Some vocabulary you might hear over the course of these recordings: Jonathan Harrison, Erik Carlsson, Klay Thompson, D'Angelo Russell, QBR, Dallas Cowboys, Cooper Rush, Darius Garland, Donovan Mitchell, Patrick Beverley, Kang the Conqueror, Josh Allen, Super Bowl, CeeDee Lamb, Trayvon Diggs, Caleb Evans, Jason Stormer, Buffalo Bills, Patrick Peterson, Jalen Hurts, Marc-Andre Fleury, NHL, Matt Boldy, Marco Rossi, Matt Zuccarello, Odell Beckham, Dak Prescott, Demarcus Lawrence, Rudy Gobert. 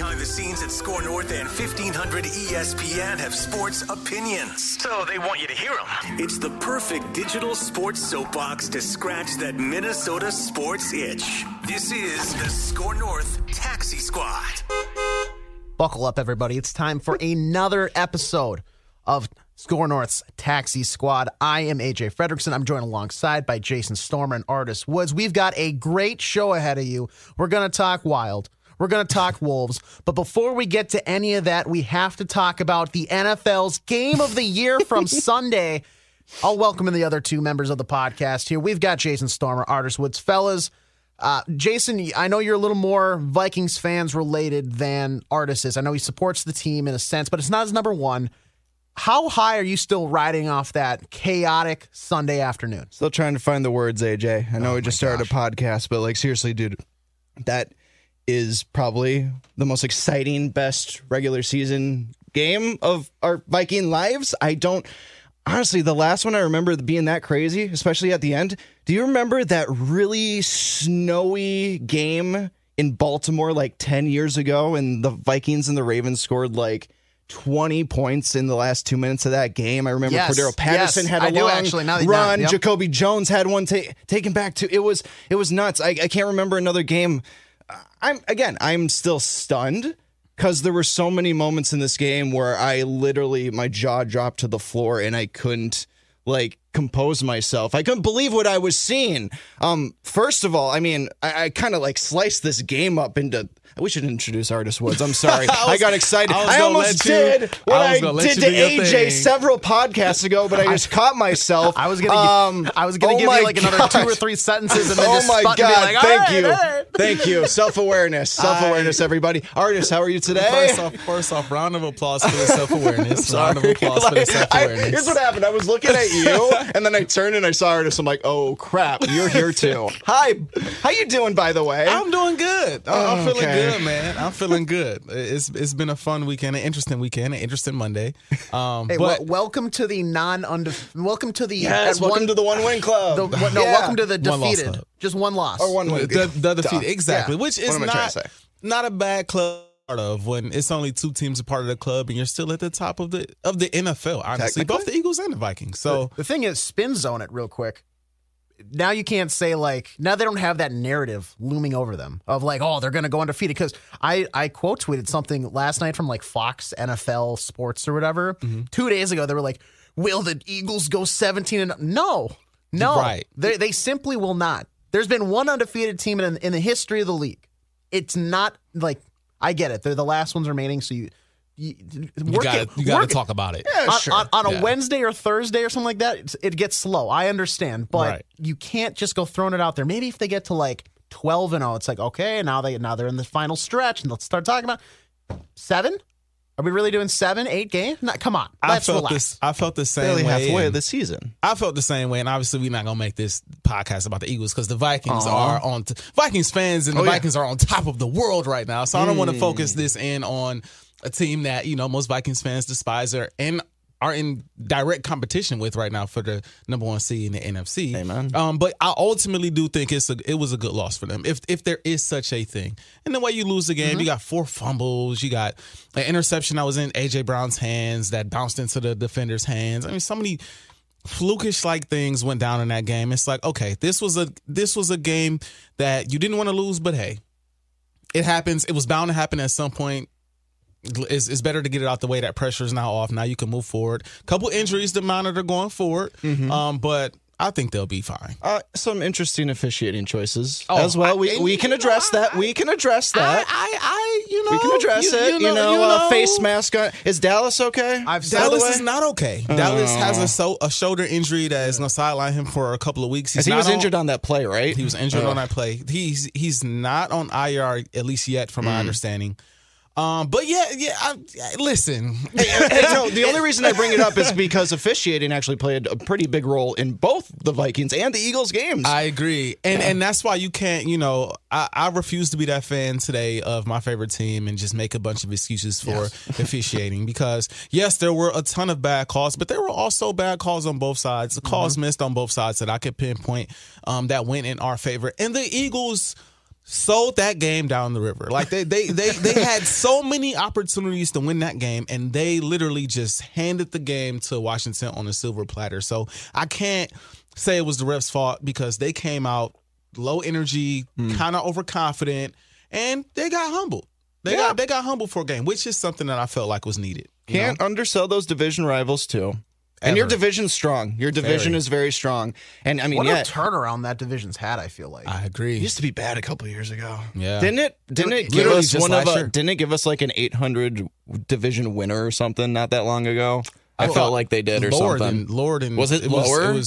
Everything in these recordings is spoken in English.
behind the scenes at Score North and 1500 ESPN have sports opinions, so they want you to hear them. It's the perfect digital sports soapbox to scratch that Minnesota sports itch. This is the Score North Taxi Squad. Buckle up, everybody. It's time for another episode of Score North's Taxi Squad. I am AJ Fredrickson. I'm joined alongside by Jason Stormer and Artis Woods. We've got a great show ahead of you. We're going to talk Wild. We're going to talk Wolves. But before we get to any of that, we have to talk about the NFL's Game of the Year from Sunday. I'll welcome in the other two members of the podcast here. We've got Jason Stormer, Artis Woods. Fellas, Jason, I know you're a little more Vikings fans related than Artis is. I know he supports the team in a sense, but it's not his number one. How high are you still riding off that chaotic Sunday afternoon? Still trying to find the words, AJ. I know we just started a podcast, but like seriously, dude, that is probably the most exciting, best regular season game of our Viking lives. Honestly, the last one I remember being that crazy, especially at the end. Do you remember that really snowy game in Baltimore like 10 years ago, and the Vikings and the Ravens scored like 20 points in the last 2 minutes of that game? I remember Cordero Patterson had a long run. Yep. Jacoby Jones had one taken back to. It was nuts. I can't remember another game. I'm still stunned because there were so many moments in this game where I literally, my jaw dropped to the floor and I couldn't compose myself. I couldn't believe what I was seeing. First of all, I kind of sliced this game up into. We should introduce Artis Woods. I'm sorry. I got excited. I almost did what I did to AJ several podcasts ago, but I just caught myself. I was gonna give you another 2 or 3 sentences and then just sput and be like, all right, all right. Thank you. Self-awareness, everybody. Artis, how are you today? First off, round of applause for the self-awareness. Round of applause for the self-awareness. Here's what happened. I was looking at you and then I turned and I saw Artis. I'm like, oh crap, you're here too. Hi. How you doing, by the way? I'm doing good. I'm feeling good. Good, man. I'm feeling good. It's been a fun weekend, an interesting weekend, an interesting Monday. Welcome to the welcome to the welcome to the one-win club. Welcome to the defeated. Just one loss. Or one win. The defeat, exactly. Yeah. Which is not a bad club of when it's only 2 teams a part of the club and you're still at the top of the NFL, honestly. Both the Eagles and the Vikings. So the thing is, spin zone it real quick. Now you can't say now they don't have that narrative looming over them of they're going to go undefeated. Because I quote tweeted something last night from Fox NFL Sports or whatever. Mm-hmm. 2 days ago, they were like, will the Eagles go 17 and no, right. They simply will not. There's been one undefeated team in the history of the league. It's not I get it. They're the last ones remaining. So you got to talk about it. Yeah, sure. On a Wednesday or Thursday or something like that, it gets slow. I understand, but you can't just go throwing it out there. Maybe if they get to 12-0, it's okay, now they're in the final stretch, and let's start talking about 7. Are we really doing 7, 8 games? No, come on, I felt the same way halfway of the season. I felt the same way, and obviously we're not gonna make this podcast about the Eagles because the Vikings are on Vikings fans and Vikings are on top of the world right now. So I don't want to focus this in on a team that, most Vikings fans despise and are in direct competition with right now for the number 1 seed in the NFC. Amen. But I ultimately do think it was a good loss for them, if there is such a thing. And the way you lose the game, you got 4 fumbles, you got an interception that was in A.J. Brown's hands that bounced into the defender's hands. So many flukish things went down in that game. It's okay, this was a game that you didn't want to lose, but hey, it happens. It was bound to happen at some point. It's better to get it out the way. That pressure is now off. Now you can move forward. Couple injuries to monitor going forward, but I think they'll be fine. Some interesting officiating choices as well. We can address that. We can address that. We can address it. Face mask on. Is Dallas okay? Dallas is not okay. Dallas has a shoulder injury that is going to sideline him for a couple of weeks. He was injured on that play, right? He was injured on that play. He's not on IR, at least yet, from my understanding. Listen. The only reason I bring it up is because officiating actually played a pretty big role in both the Vikings and the Eagles games. I agree. And that's why you can't, I refuse to be that fan today of my favorite team and just make a bunch of excuses for officiating because, yes, there were a ton of bad calls, but there were also bad calls on both sides. The calls missed on both sides that I could pinpoint that went in our favor. And the Eagles sold that game down the river. Like they had so many opportunities to win that game, and they literally just handed the game to Washington on a silver platter. So I can't say it was the refs' fault because they came out low energy, kind of overconfident, and they got humbled. They got humbled for a game, which is something that I felt like was needed. Can't undersell those division rivals too. And your division's strong. Your division is very strong. And I mean, what a turnaround that division's had, I feel like. I agree. It used to be bad a couple of years ago. Yeah. Didn't it give us one of a, didn't it give us like an 800 division winner or something not that long ago? I felt like they did or something. Was it lower?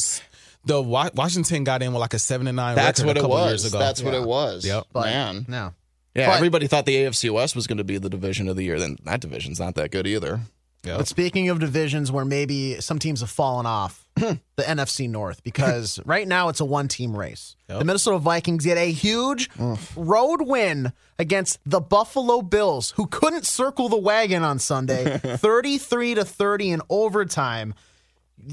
The Washington got in with like a 7-9 record a couple of years ago. That's what it was. Yep. But, man. No. Yeah, but everybody thought the AFC West was going to be the division of the year. Then that division's not that good either. Yep. But speaking of divisions where maybe some teams have fallen off, the NFC North, because right now it's a one-team race. Yep. The Minnesota Vikings get a huge road win against the Buffalo Bills, who couldn't circle the wagon on Sunday, 33-30 in overtime.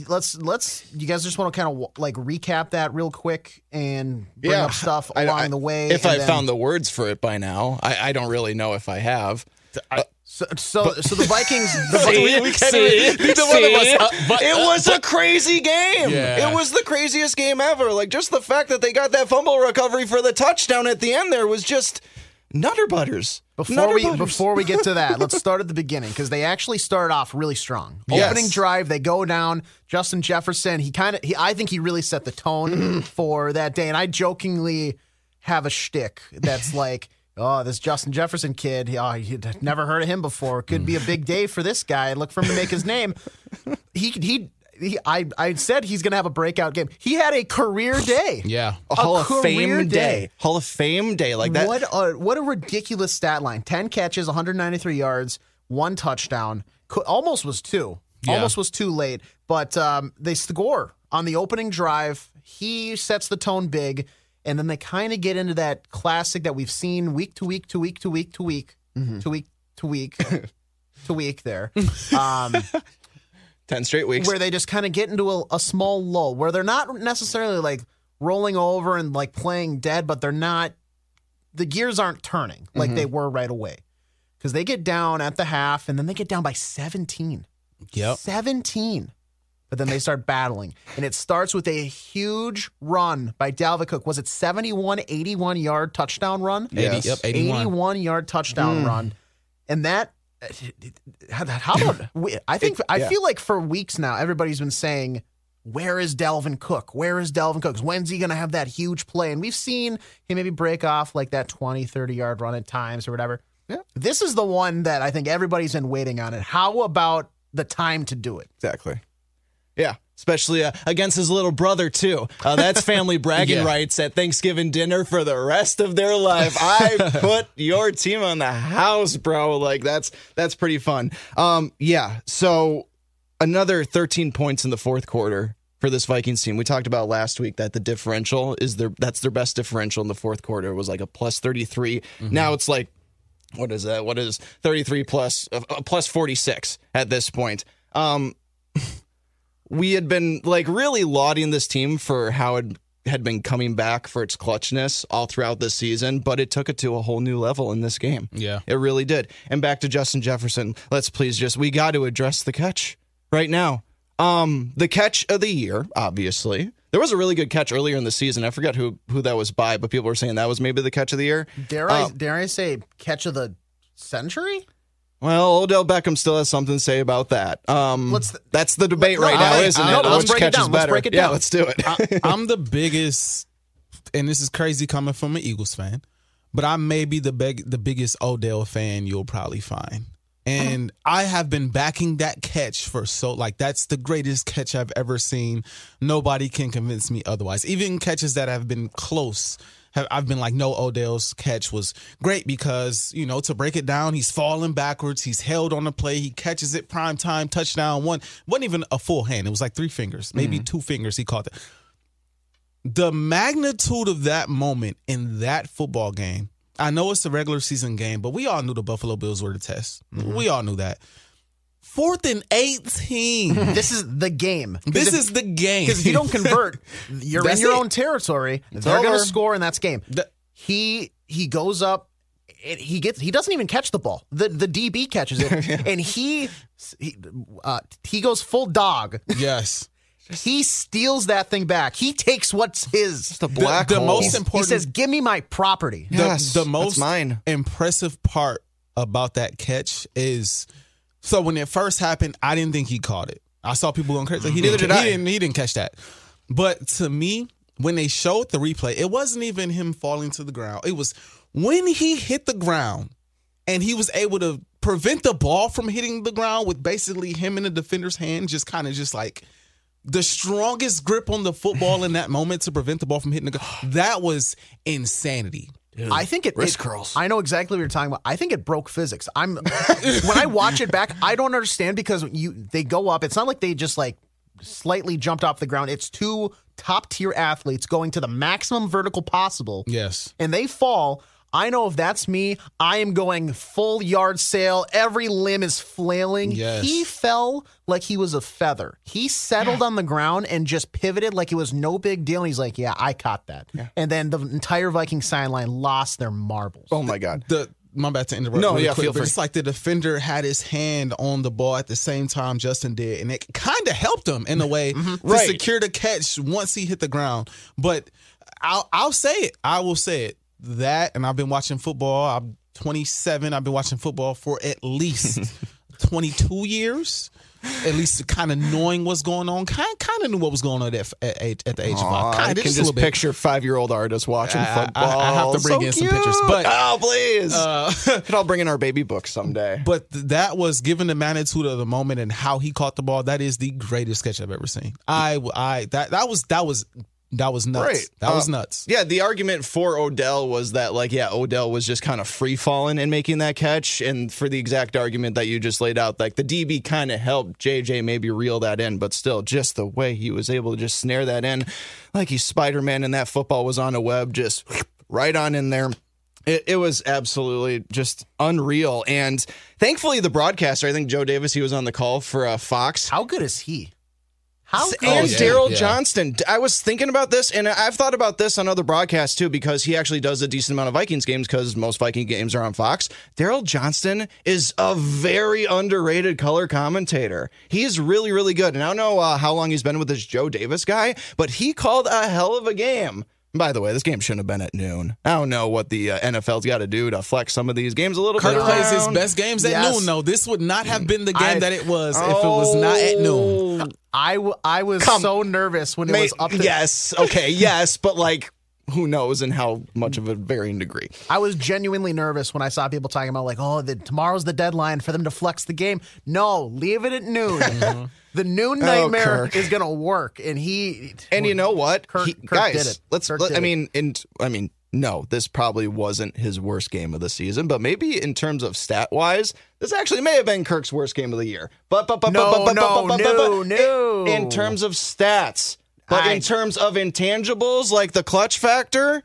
Let's you guys just want to kind of like recap that real quick and bring up stuff along the way. If I found the words for it by now, I don't really know if I have. So the Vikings. It was a crazy game. Yeah. It was the craziest game ever. Like just the fact that they got that fumble recovery for the touchdown at the end there was just nutter butters. Before we get to that, let's start at the beginning because they actually started off really strong. Yes. Opening drive, they go down. Justin Jefferson, I think he really set the tone for that day. And I jokingly have a shtick that's like, oh, this Justin Jefferson kid, you'd never heard of him before. Could be a big day for this guy. Look for him to make his name. I said he's going to have a breakout game. He had a career day. Yeah. A Hall of Fame day. Hall of Fame day like that. What a ridiculous stat line. 10 catches, 193 yards, one touchdown. Almost was two. Yeah. Almost was too late. But they score on the opening drive. He sets the tone big. And then they kind of get into that classic that we've seen week to week there. 10 straight weeks. Where they just kind of get into a small lull where they're not necessarily like rolling over and like playing dead, but they're not, the gears aren't turning like they were right away. Because they get down at the half and then they get down by 17. Yep. 17. But then they start battling, and it starts with a huge run by Dalvin Cook. Was it 81-yard touchdown run? Yes. 81-yard touchdown run. And that, I feel like for weeks now, everybody's been saying, where is Dalvin Cook? Where is Dalvin Cook? When's he going to have that huge play? And we've seen him maybe break off like that 20-30-yard run at times or whatever. Yeah. This is the one that I think everybody's been waiting on. And how about the time to do it? Exactly. Yeah, especially against his little brother, too. That's family bragging rights at Thanksgiving dinner for the rest of their life. I put your team on the house, bro. Like, that's pretty fun. So another 13 points in the fourth quarter for this Vikings team. We talked about last week that the differential is their best differential in the fourth quarter. It was like a plus 33. Mm-hmm. Now it's like, what is that? What is 33 plus 46 at this point? We had been like really lauding this team for how it had been coming back for its clutchness all throughout this season, but it took it to a whole new level in this game. Yeah, it really did. And back to Justin Jefferson, we got to address the catch right now. The catch of the year, obviously. There was a really good catch earlier in the season. I forgot who that was by, but people were saying that was maybe the catch of the year. Dare I say catch of the century? Well, Odell Beckham still has something to say about that. That's the debate right now, isn't it? Let's break it down. Yeah, let's do it. I'm the biggest, and this is crazy coming from an Eagles fan, but I may be the biggest Odell fan you'll probably find. And I have been backing that catch that's the greatest catch I've ever seen. Nobody can convince me otherwise. Even catches that have been close, I've been like, no, Odell's catch was great because, you know, to break it down, he's falling backwards. He's held on the play. He catches it prime time, touchdown. Wasn't even a full hand. It was like 3 fingers, maybe 2 fingers. He caught it. The magnitude of that moment in that football game, I know it's a regular season game, but we all knew the Buffalo Bills were the test. Mm-hmm. We all knew that. 4th and 18. This is the game. This is the game. Because if you don't convert, you're in your own territory. They're going to score, and that's game. He he goes up. He doesn't even catch the ball. The DB catches it, yeah. And he goes full dog. Yes. He steals that thing back. He takes what's his. Just a black hole. Most important, he says, give me my property. Yes, the most mine. Impressive part about that catch is, so when it first happened, I didn't think he caught it. I saw people on crazy. He didn't catch that. But to me, when they showed the replay, it wasn't even him falling to the ground. It was when he hit the ground and he was able to prevent the ball from hitting the ground with basically him in the defender's hand, just kind of just like the strongest grip on the football in that moment to prevent the ball from hitting the ground. That was insanity. Dude, I think wrist curls. I know exactly what you're talking about. I think it broke physics. When I watch it back, I don't understand because they go up. It's not like they just like slightly jumped off the ground. It's two top tier athletes going to the maximum vertical possible. Yes, and they fall. I know if that's me, I am going full yard sale. Every limb is flailing. Yes. He fell like he was a feather. He settled on the ground and just pivoted like it was no big deal. And he's like, yeah, I caught that. Yeah. And then the entire Viking sideline lost their marbles. Oh, my God. I'm about to interrupt. No, really quick, feel free. It's like the defender had his hand on the ball at the same time Justin did, and it kind of helped him in a way to secure the catch once he hit the ground. But I'll say it. I will say it. That, and I've been watching football. I'm 27. I've been watching football for at least 22 years. At least kind of knowing what's going on. Kind of knew what was going on at the age of five. I can just picture 5-year-old Artis watching football. I have to bring in some pictures. But, oh, please. Could all bring in our baby books someday. But that was, given the magnitude of the moment and how he caught the ball, that is the greatest catch I've ever seen. That was That was nuts. Right. That was nuts. Yeah, the argument for Odell was that, Odell was just kind of free-falling and making that catch. And for the exact argument that you just laid out, the DB kind of helped J.J. maybe reel that in. But still, just the way he was able to just snare that in, like he's Spider-Man and that football was on a web, just right on in there. It was absolutely just unreal. And thankfully, the broadcaster, I think Joe Davis, he was on the call for Fox. How good is he? Daryl Johnston. I was thinking about this, and I've thought about this on other broadcasts, too, because he actually does a decent amount of Vikings games because most Viking games are on Fox. Daryl Johnston is a very underrated color commentator. He's really, really good. And I don't know how long he's been with this Joe Davis guy, but he called a hell of a game. By the way, this game shouldn't have been at noon. I don't know what the NFL's got to do to flex some of these games a little bit. Kirk plays his best games at noon, though. This would not have been the game that it was if it was not at noon. I was so nervous when it was up there. Yes, okay, yes, but who knows and how much of a varying degree. I was genuinely nervous when I saw people talking about tomorrow's the deadline for them to flex the game. No, leave it at noon. The noon nightmare is going to work. And you know what? Kirk did it. No, this probably wasn't his worst game of the season, but maybe in terms of stat-wise, this actually may have been Kirk's worst game of the year. But no. In terms of stats. But in terms of intangibles, like the clutch factor,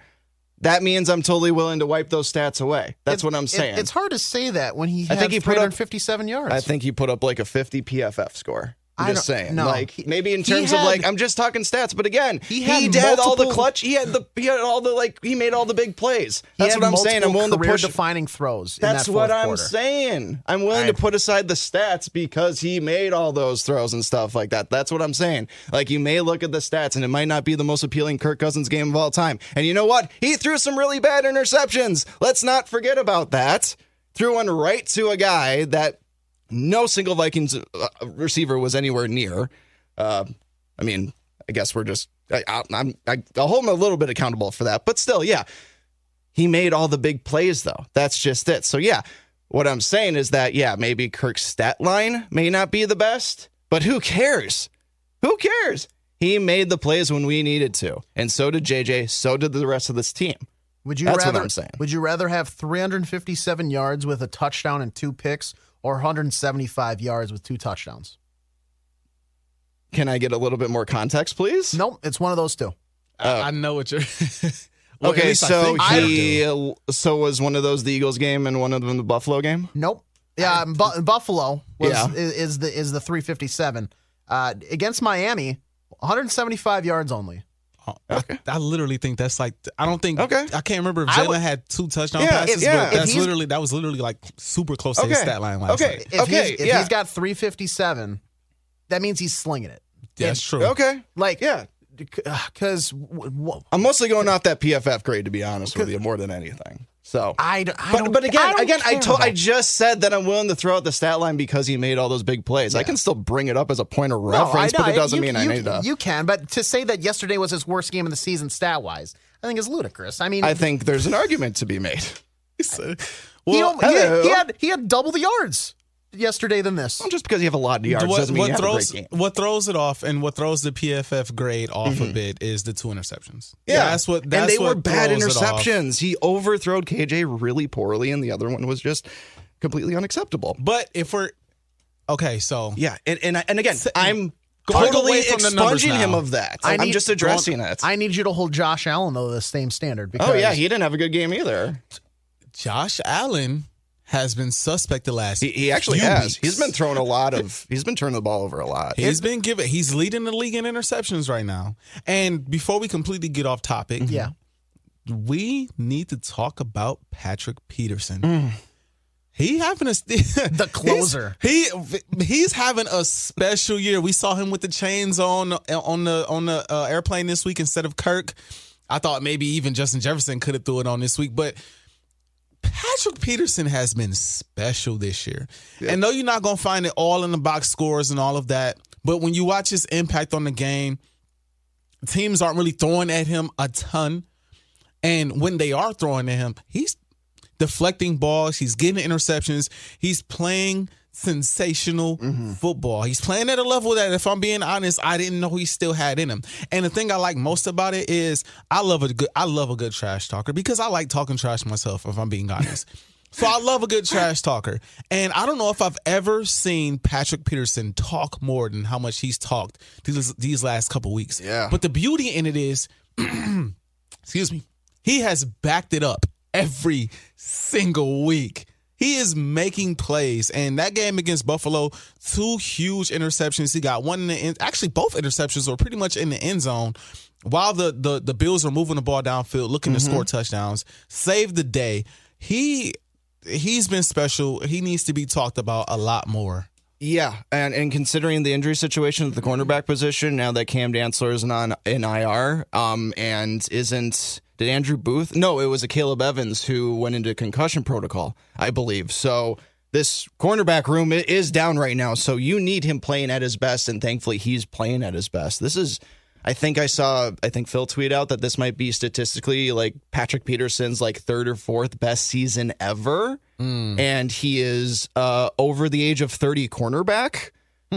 that means I'm totally willing to wipe those stats away. That's what I'm saying. It's hard to say that when he had 357 yards. I think he put up a 50 PFF score. I'm just saying. No. Maybe in terms of I'm just talking stats, but again, he had all the clutch. He made all the big plays. That's what I'm saying. I'm willing to push defining throws. That's what I'm saying. I'm willing to put aside the stats because he made all those throws and stuff like that. That's what I'm saying. You may look at the stats and it might not be the most appealing Kirk Cousins game of all time. And you know what? He threw some really bad interceptions. Let's not forget about that. Threw one right to a guy that no single Vikings receiver was anywhere near. I guess we're just... I'll hold him a little bit accountable for that. But still, yeah. He made all the big plays, though. That's just it. So, yeah. What I'm saying is that, yeah, maybe Kirk's stat line may not be the best. But who cares? Who cares? He made the plays when we needed to. And so did JJ. So did the rest of this team. That's what I'm saying. Would you rather have 357 yards with a touchdown and 2 picks... or 175 yards with 2 touchdowns. Can I get a little bit more context, please? Nope, it's one of those two. I know what you're... well, okay, so he was one of those the Eagles game and one of them the Buffalo game? Nope. Yeah, Buffalo is the 357. Against Miami, 175 yards only. Okay. I literally think that's like I don't think okay. I can't remember if Jalen had 2 touchdown passes, but that's literally like super close to his stat line last night. If he's got 357, that means he's slinging it. That's true. Okay, like because I'm mostly going off that PFF grade to be honest with you more than anything. So I just said that I'm willing to throw out the stat line because he made all those big plays. Yeah. I can still bring it up as a point of reference, but it doesn't mean I need to. You can, but to say that yesterday was his worst game of the season stat-wise, I think is ludicrous. I mean, I think there's an argument to be made. He had double the yards yesterday than this. Well, just because you have a lot of yards doesn't mean you have a great game. What throws it off and what throws the PFF grade off a bit is the 2 interceptions. Yeah, that's what. That's and they were bad interceptions. He overthrowed KJ really poorly, and the other one was just completely unacceptable. But if we're okay, so and again, I'm totally expunging him of that. I'm just addressing it. I need you to hold Josh Allen though the same standard. Because he didn't have a good game either. Josh Allen has been suspect the last he actually few has. Weeks. He's been throwing a lot of he's been turning the ball over a lot. He's leading the league in interceptions right now. And before we completely get off topic, we need to talk about Patrick Peterson. He having the closer. He's having a special year. We saw him with the chains on the airplane this week instead of Kirk. I thought maybe even Justin Jefferson could have threw it on this week, but Patrick Peterson has been special this year. Yeah. And no, you're not going to find it all in the box scores and all of that. But when you watch his impact on the game, teams aren't really throwing at him a ton. And when they are throwing at him, he's deflecting balls. He's getting interceptions. He's playing sensational football. He's playing at a level that, if I'm being honest, I didn't know he still had in him. And the thing I like most about it is I love a good trash talker because I like talking trash myself, if I'm being honest. So I love a good trash talker. And I don't know if I've ever seen Patrick Peterson talk more than how much he's talked these last couple weeks. Yeah. But the beauty in it is, excuse me, he has backed it up every single week. He is making plays, and that game against Buffalo, 2 huge interceptions. He got one in the end. Actually, both interceptions were pretty much in the end zone while the Bills were moving the ball downfield, looking to score touchdowns. Saved the day. He's been special. He needs to be talked about a lot more. Yeah, and considering the injury situation at the cornerback position, now that Cam Dantzler isn't in IR and isn't... Did Andrew Booth? No, it was a Caleb Evans who went into concussion protocol, I believe. So this cornerback room is down right now. So you need him playing at his best, and thankfully he's playing at his best. This is, I think Phil tweet out that this might be statistically like Patrick Peterson's like 3rd or 4th best season ever, and he is over the age of 30 cornerback.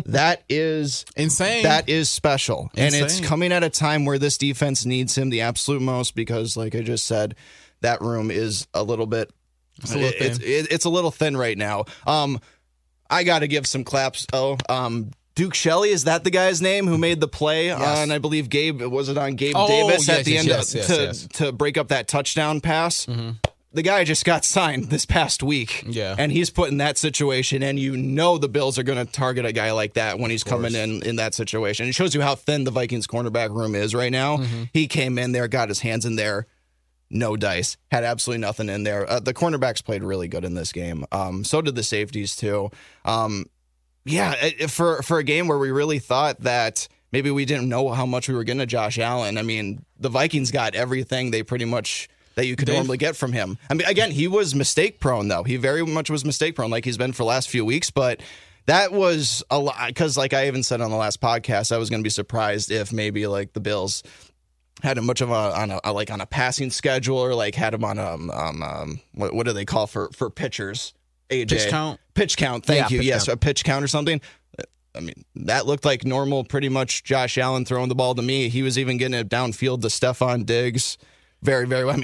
That is insane. That is special. Insane. And it's coming at a time where this defense needs him the absolute most because, like I just said, that room is a little bit it's a little thin right now. I got to give some claps. Duke Shelley, is that the guy's name who made the play on, I believe, Gabe Davis at the end to break up that touchdown pass? The guy just got signed this past week, and he's put in that situation, and you know the Bills are going to target a guy like that when he's coming in that situation. It shows you how thin the Vikings cornerback room is right now. He came in there, got his hands in there, no dice, had absolutely nothing in there. The cornerbacks played really good in this game. So did the safeties, too. For a game where we really thought that maybe we didn't know how much we were getting to Josh Allen, I mean, the Vikings got everything they pretty much... that you could normally get from him. I mean, again, he was mistake-prone, though. He very much was mistake-prone, like he's been for the last few weeks, but that was a lot, because like I even said on the last podcast, I was going to be surprised if maybe, like, the Bills had him much of on a passing schedule or, like, had him on what do they call for pitchers? AJ. Pitch count. Pitch count, thank you. Yes, a pitch count or something. I mean, that looked like normal, pretty much Josh Allen throwing the ball to me. He was even getting it downfield to Stefon Diggs. Very, very well.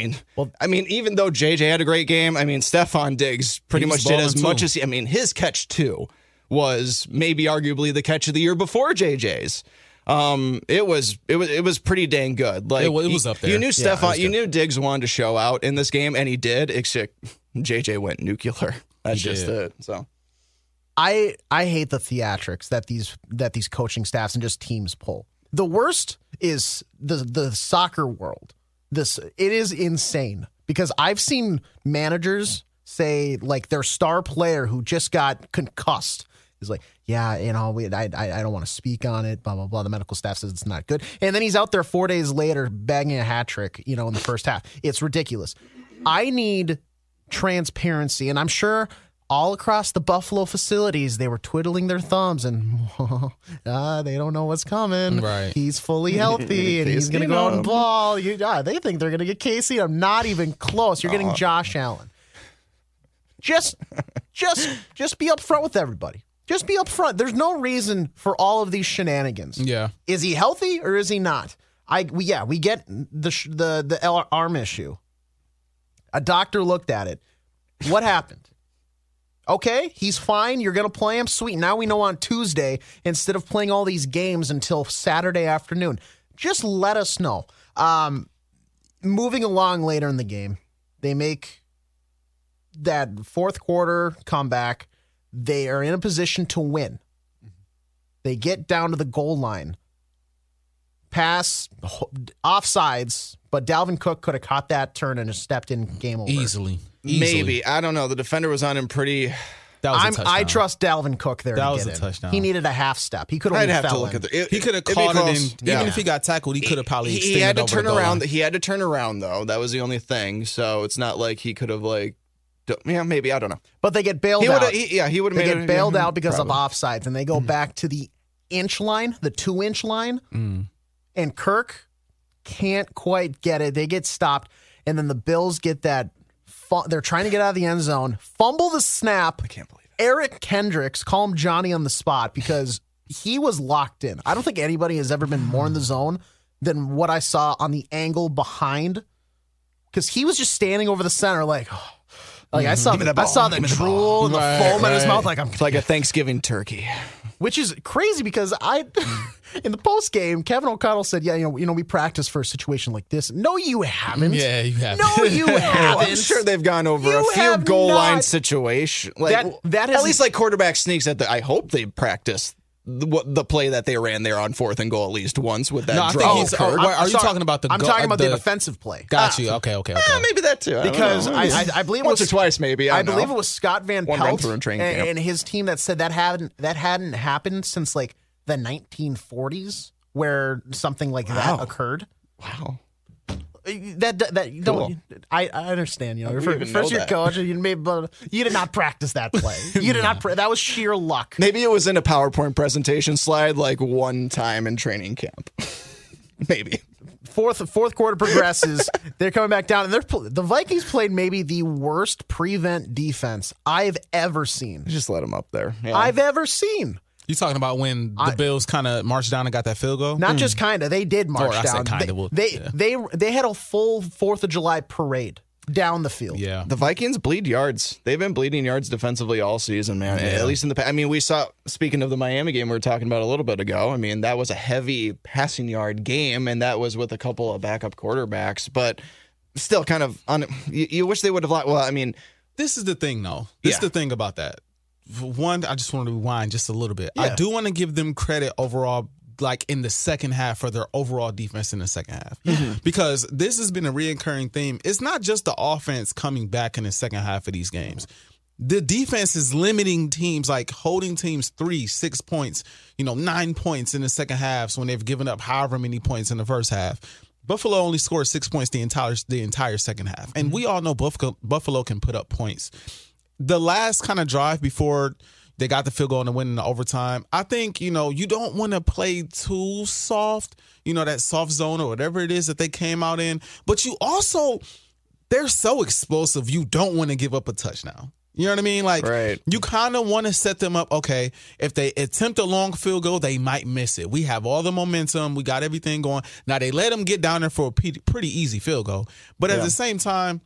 I mean, even though JJ had a great game, I mean, Stefon Diggs pretty much did as much as his catch too was maybe arguably the catch of the year before JJ's. It was pretty dang good. Like it was up there. You knew Stefon, you knew Diggs wanted to show out in this game, and he did. Except JJ went nuclear. That's just it. So I hate the theatrics that these coaching staffs and just teams pull. The worst is the soccer world. It is insane because I've seen managers say like their star player who just got concussed is like, yeah, you know, I don't want to speak on it, blah, blah, blah. The medical staff says it's not good. And then he's out there 4 days later bagging a hat trick, you know, in the first half. It's ridiculous. I need transparency, and I'm sure all across the Buffalo facilities, they were twiddling their thumbs and they don't know what's coming. Right. He's fully healthy and he's going to go out and ball. They think they're going to get KC. I'm not even close. You're getting Josh Allen. Just be up front with everybody. Just be up front. There's no reason for all of these shenanigans. Yeah. Is he healthy or is he not? We get the arm issue. A doctor looked at it. What happened? Okay, he's fine. You're going to play him? Sweet. Now we know on Tuesday, instead of playing all these games until Saturday afternoon. Just let us know. Moving along later in the game, they make that fourth quarter comeback. They are in a position to win. They get down to the goal line. Pass, offsides, but Dalvin Cook could have caught that turn and just stepped in, game over. Easily. Maybe. I don't know. The defender was on him pretty... I trust Dalvin Cook there. That was a touchdown. He needed a half step. He could have. I'd have to look at the. He could have caught it in. Yeah. Even if he got tackled, he could have probably. He had to turn around. He had to turn around though. That was the only thing. So it's not like he could have like. Yeah, maybe, I don't know. But they get bailed out. He would have made it. They get bailed out because of offsides, and they go back to the inch line, the 2-inch line, and Kirk can't quite get it. They get stopped, and then the Bills get that. They're trying to get out of the end zone, fumble the snap. I can't believe it. Eric Kendricks, call him Johnny on the spot because he was locked in. I don't think anybody has ever been more in the zone than what I saw on the angle behind, because he was just standing over the center like, oh. Like I saw the drool and the foam in his mouth like I'm like a Thanksgiving turkey. Which is crazy because in the post game, Kevin O'Connell said, yeah, you know, we practice for a situation like this. No, you haven't. Yeah, you haven't. No, you haven't. I'm sure they've gone over a few goal line situations. Like, that at least like quarterback sneaks at the. I hope they practice the play that they ran there on 4th and goal at least once with that draw. Are you talking about the? I'm talking about the defensive play. Got you. Okay. Maybe that too. Because I believe once or twice maybe. I believe it was Scott Van Pelt and his team that said that hadn't happened since like the 1940s, where something like that occurred. Wow. That don't I understand, you know, first year coach, you did not practice that play. You did not that was sheer luck. Maybe it was in a PowerPoint presentation slide like one time in training camp. Maybe. Fourth quarter progresses. They're coming back down, and the Vikings played maybe the worst prevent defense I've ever seen. Just let them up there. Yeah. I've ever seen. You talking about when the Bills kind of marched down and got that field goal? Not just kind of. They did march down. They had a full 4th of July parade down the field. Yeah. The Vikings bleed yards. They've been bleeding yards defensively all season, man. Yeah. At least in the past. I mean, we saw, speaking of the Miami game we were talking about a little bit ago, I mean, that was a heavy passing yard game, and that was with a couple of backup quarterbacks. But still kind of, you wish they would have, well, I mean. This is the thing, though. This is the thing about that. One, I just want to rewind just a little bit. Yeah. I do want to give them credit overall, like in the second half, for their overall defense in the second half. Mm-hmm. Because this has been a reoccurring theme. It's not just the offense coming back in the second half of these games. The defense is limiting teams, like holding teams 3-6 points, 9 points in the second half when they've given up however many points in the first half. Buffalo only scored 6 points the entire second half. And we all know Buffalo can put up points. The last kind of drive before they got the field goal and the win in the overtime, I think, you don't want to play too soft, that soft zone or whatever it is that they came out in. But you also, they're so explosive, you don't want to give up a touchdown. You know what I mean? Like, you kind of want to set them up. Okay, if they attempt a long field goal, they might miss it. We have all the momentum. We got everything going. Now, they let them get down there for a pretty easy field goal. But at the same time,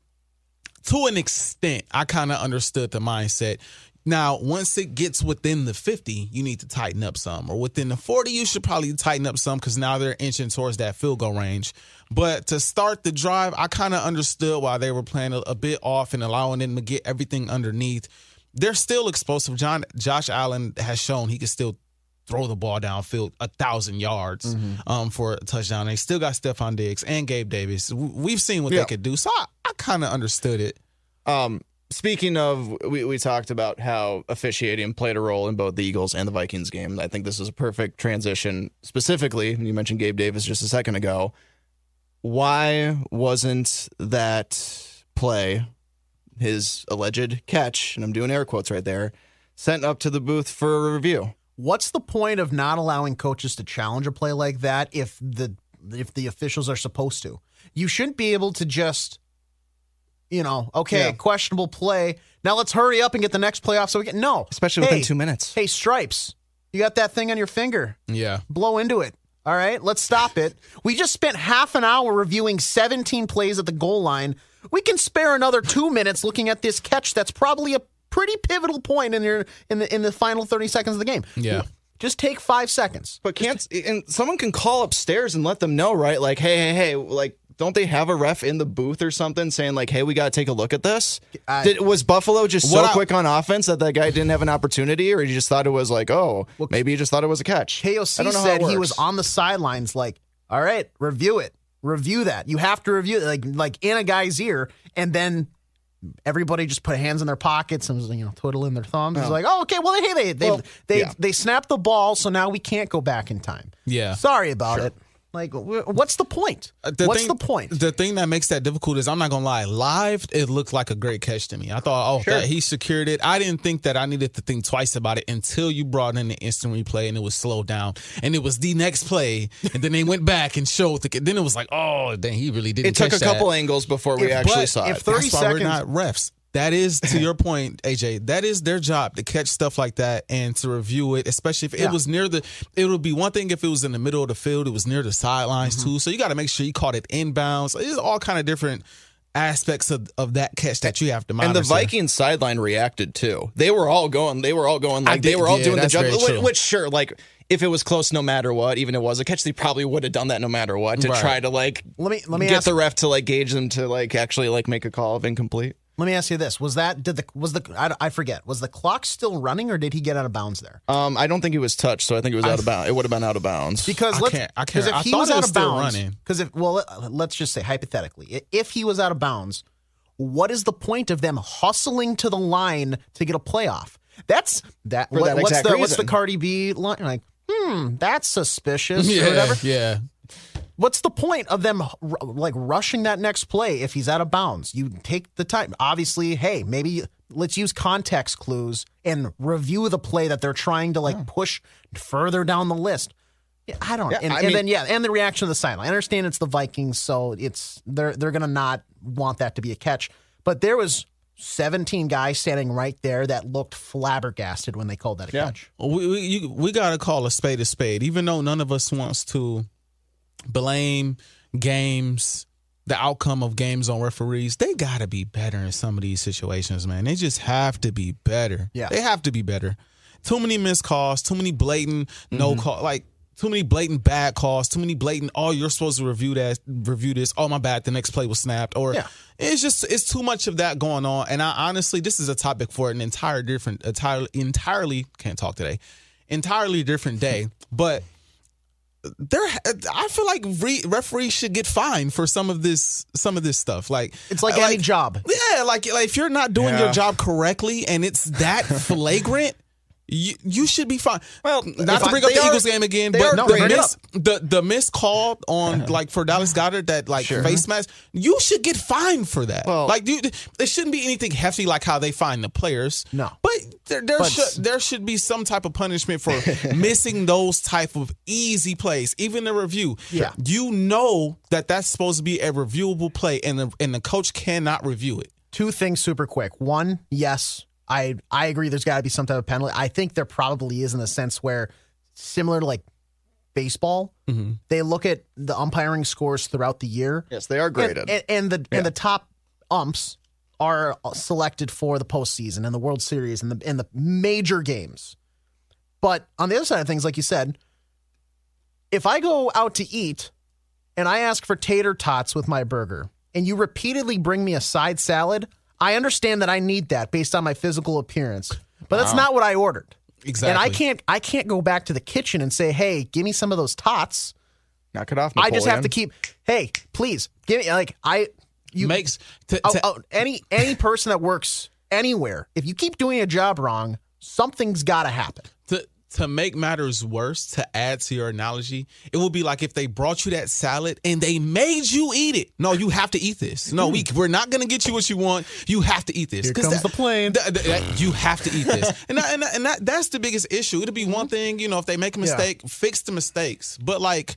to an extent, I kind of understood the mindset. Now, once it gets within the 50, you need to tighten up some. Or within the 40, you should probably tighten up some because now they're inching towards that field goal range. But to start the drive, I kind of understood why they were playing a bit off and allowing them to get everything underneath. They're still explosive. Josh Allen has shown he can still throw the ball downfield 1,000 yards for a touchdown. They still got Stefon Diggs and Gabe Davis. We've seen what they could do, so I kind of understood it. Speaking of, we talked about how officiating played a role in both the Eagles and the Vikings game. I think this is a perfect transition. Specifically, you mentioned Gabe Davis just a second ago. Why wasn't that play, his alleged catch, and I'm doing air quotes right there, sent up to the booth for a review? What's the point of not allowing coaches to challenge a play like that if the officials are supposed to? You shouldn't be able to just, questionable play. Now let's hurry up and get the next playoff so we can. No. Especially within 2 minutes. Hey, Stripes, you got that thing on your finger. Yeah. Blow into it. All right, let's stop it. We just spent half an hour reviewing 17 plays at the goal line. We can spare another 2 minutes looking at this catch that's probably a pretty pivotal point in the final 30 seconds of the game. Yeah. Just take 5 seconds. But someone can call upstairs and let them know, right? Like, hey, like, don't they have a ref in the booth or something saying, like, hey, we got to take a look at this? Was Buffalo just so quick on offense that guy didn't have an opportunity, or he just thought it was like, maybe he just thought it was a catch? KOC said he was on the sidelines like, all right, review it. Review that. You have to review it, like in a guy's ear, and then everybody just put hands in their pockets and was, twiddling their thumbs. Oh. It's like, they snapped the ball, so now we can't go back in time. Yeah. Sorry about it. Like, what's the point? The thing that makes that difficult is, I'm not going to lie, live, it looked like a great catch to me. I thought, that he secured it. I didn't think that I needed to think twice about it until you brought in the instant replay and it was slowed down. And it was the next play. And then they went back and showed the kid. Then it was like, he really didn't catch that. It took a couple angles before we actually saw it. If 30 That's seconds. Why we're not refs. That is, to your point, AJ, that is their job, to catch stuff like that and to review it, especially if it was near the – it would be one thing if it was in the middle of the field. It was near the sidelines, too. So you got to make sure you caught it inbounds. There's all kind of different aspects of that catch that you have to monitor. And the Vikings sideline reacted, too. They were all going like they were all doing the jump. Which, sure, like – if it was close no matter what, even if it was a catch, they probably would have done that no matter what to try to, like, let me get the ref to, like, gauge them to, like, actually, like, make a call of incomplete. Let me ask you this. I forget, was the clock still running or did he get out of bounds there? I don't think he was touched, so I think it was out of bounds. It would have been out of bounds. Because if he was out of bounds, let's just say hypothetically, if he was out of bounds, what is the point of them hustling to the line to get a playoff? What's the Cardi B line? Like, that's suspicious or whatever. Yeah. What's the point of them, like, rushing that next play if he's out of bounds? You take the time. Obviously, hey, maybe let's use context clues and review the play that they're trying to, like, push further down the list. Yeah, I don't know. And the reaction of the sideline. I understand it's the Vikings, so it's they're going to not want that to be a catch. But there was 17 guys standing right there that looked flabbergasted when they called that a catch. We got to call a spade a spade, even though none of us wants to blame games, the outcome of games on referees. They got to be better in some of these situations, man. They just have to be better. Yeah. They have to be better. Too many missed calls, too many blatant no call, like too many blatant bad calls, too many blatant, you're supposed to review this. Oh, my bad, the next play was snapped. Or it's too much of that going on. And I honestly, this is a topic for an entirely different day. But I feel like referees should get fined for some of this stuff. Like, it's like any job. Yeah, like if you're not doing your job correctly and it's that flagrant, You should be fine. Well, not to bring up the Eagles game again, but the missed call on, like, for Dallas Goddard, that, like, face mask, you should get fined for that. Well, like, there shouldn't be anything hefty like how they fine the players. No, but there should be some type of punishment for missing those type of easy plays, even the review. Yeah, you know that's supposed to be a reviewable play, and the coach cannot review it. Two things super quick. One, yes. I agree there's got to be some type of penalty. I think there probably is, in the sense where, similar to, like, baseball, they look at the umpiring scores throughout the year. Yes, they are graded. And the top umps are selected for the postseason and the World Series and the major games. But on the other side of things, like you said, if I go out to eat and I ask for tater tots with my burger and you repeatedly bring me a side salad, I understand that I need that based on my physical appearance, but that's not what I ordered. Exactly. And I can't go back to the kitchen and say, hey, give me some of those tots. Knock it off, Napoleon. I just have to keep, hey, please, give me, like, I, you, makes, any person that works anywhere, if you keep doing a job wrong, something's got to happen. To make matters worse, to add to your analogy, it would be like if they brought you that salad and they made you eat it. No, you have to eat this. No, we're not going to get you what you want. You have to eat this. Here comes the plane. You have to eat this. That's the biggest issue. It'll be one thing, you know, if they make a mistake, fix the mistakes. But like...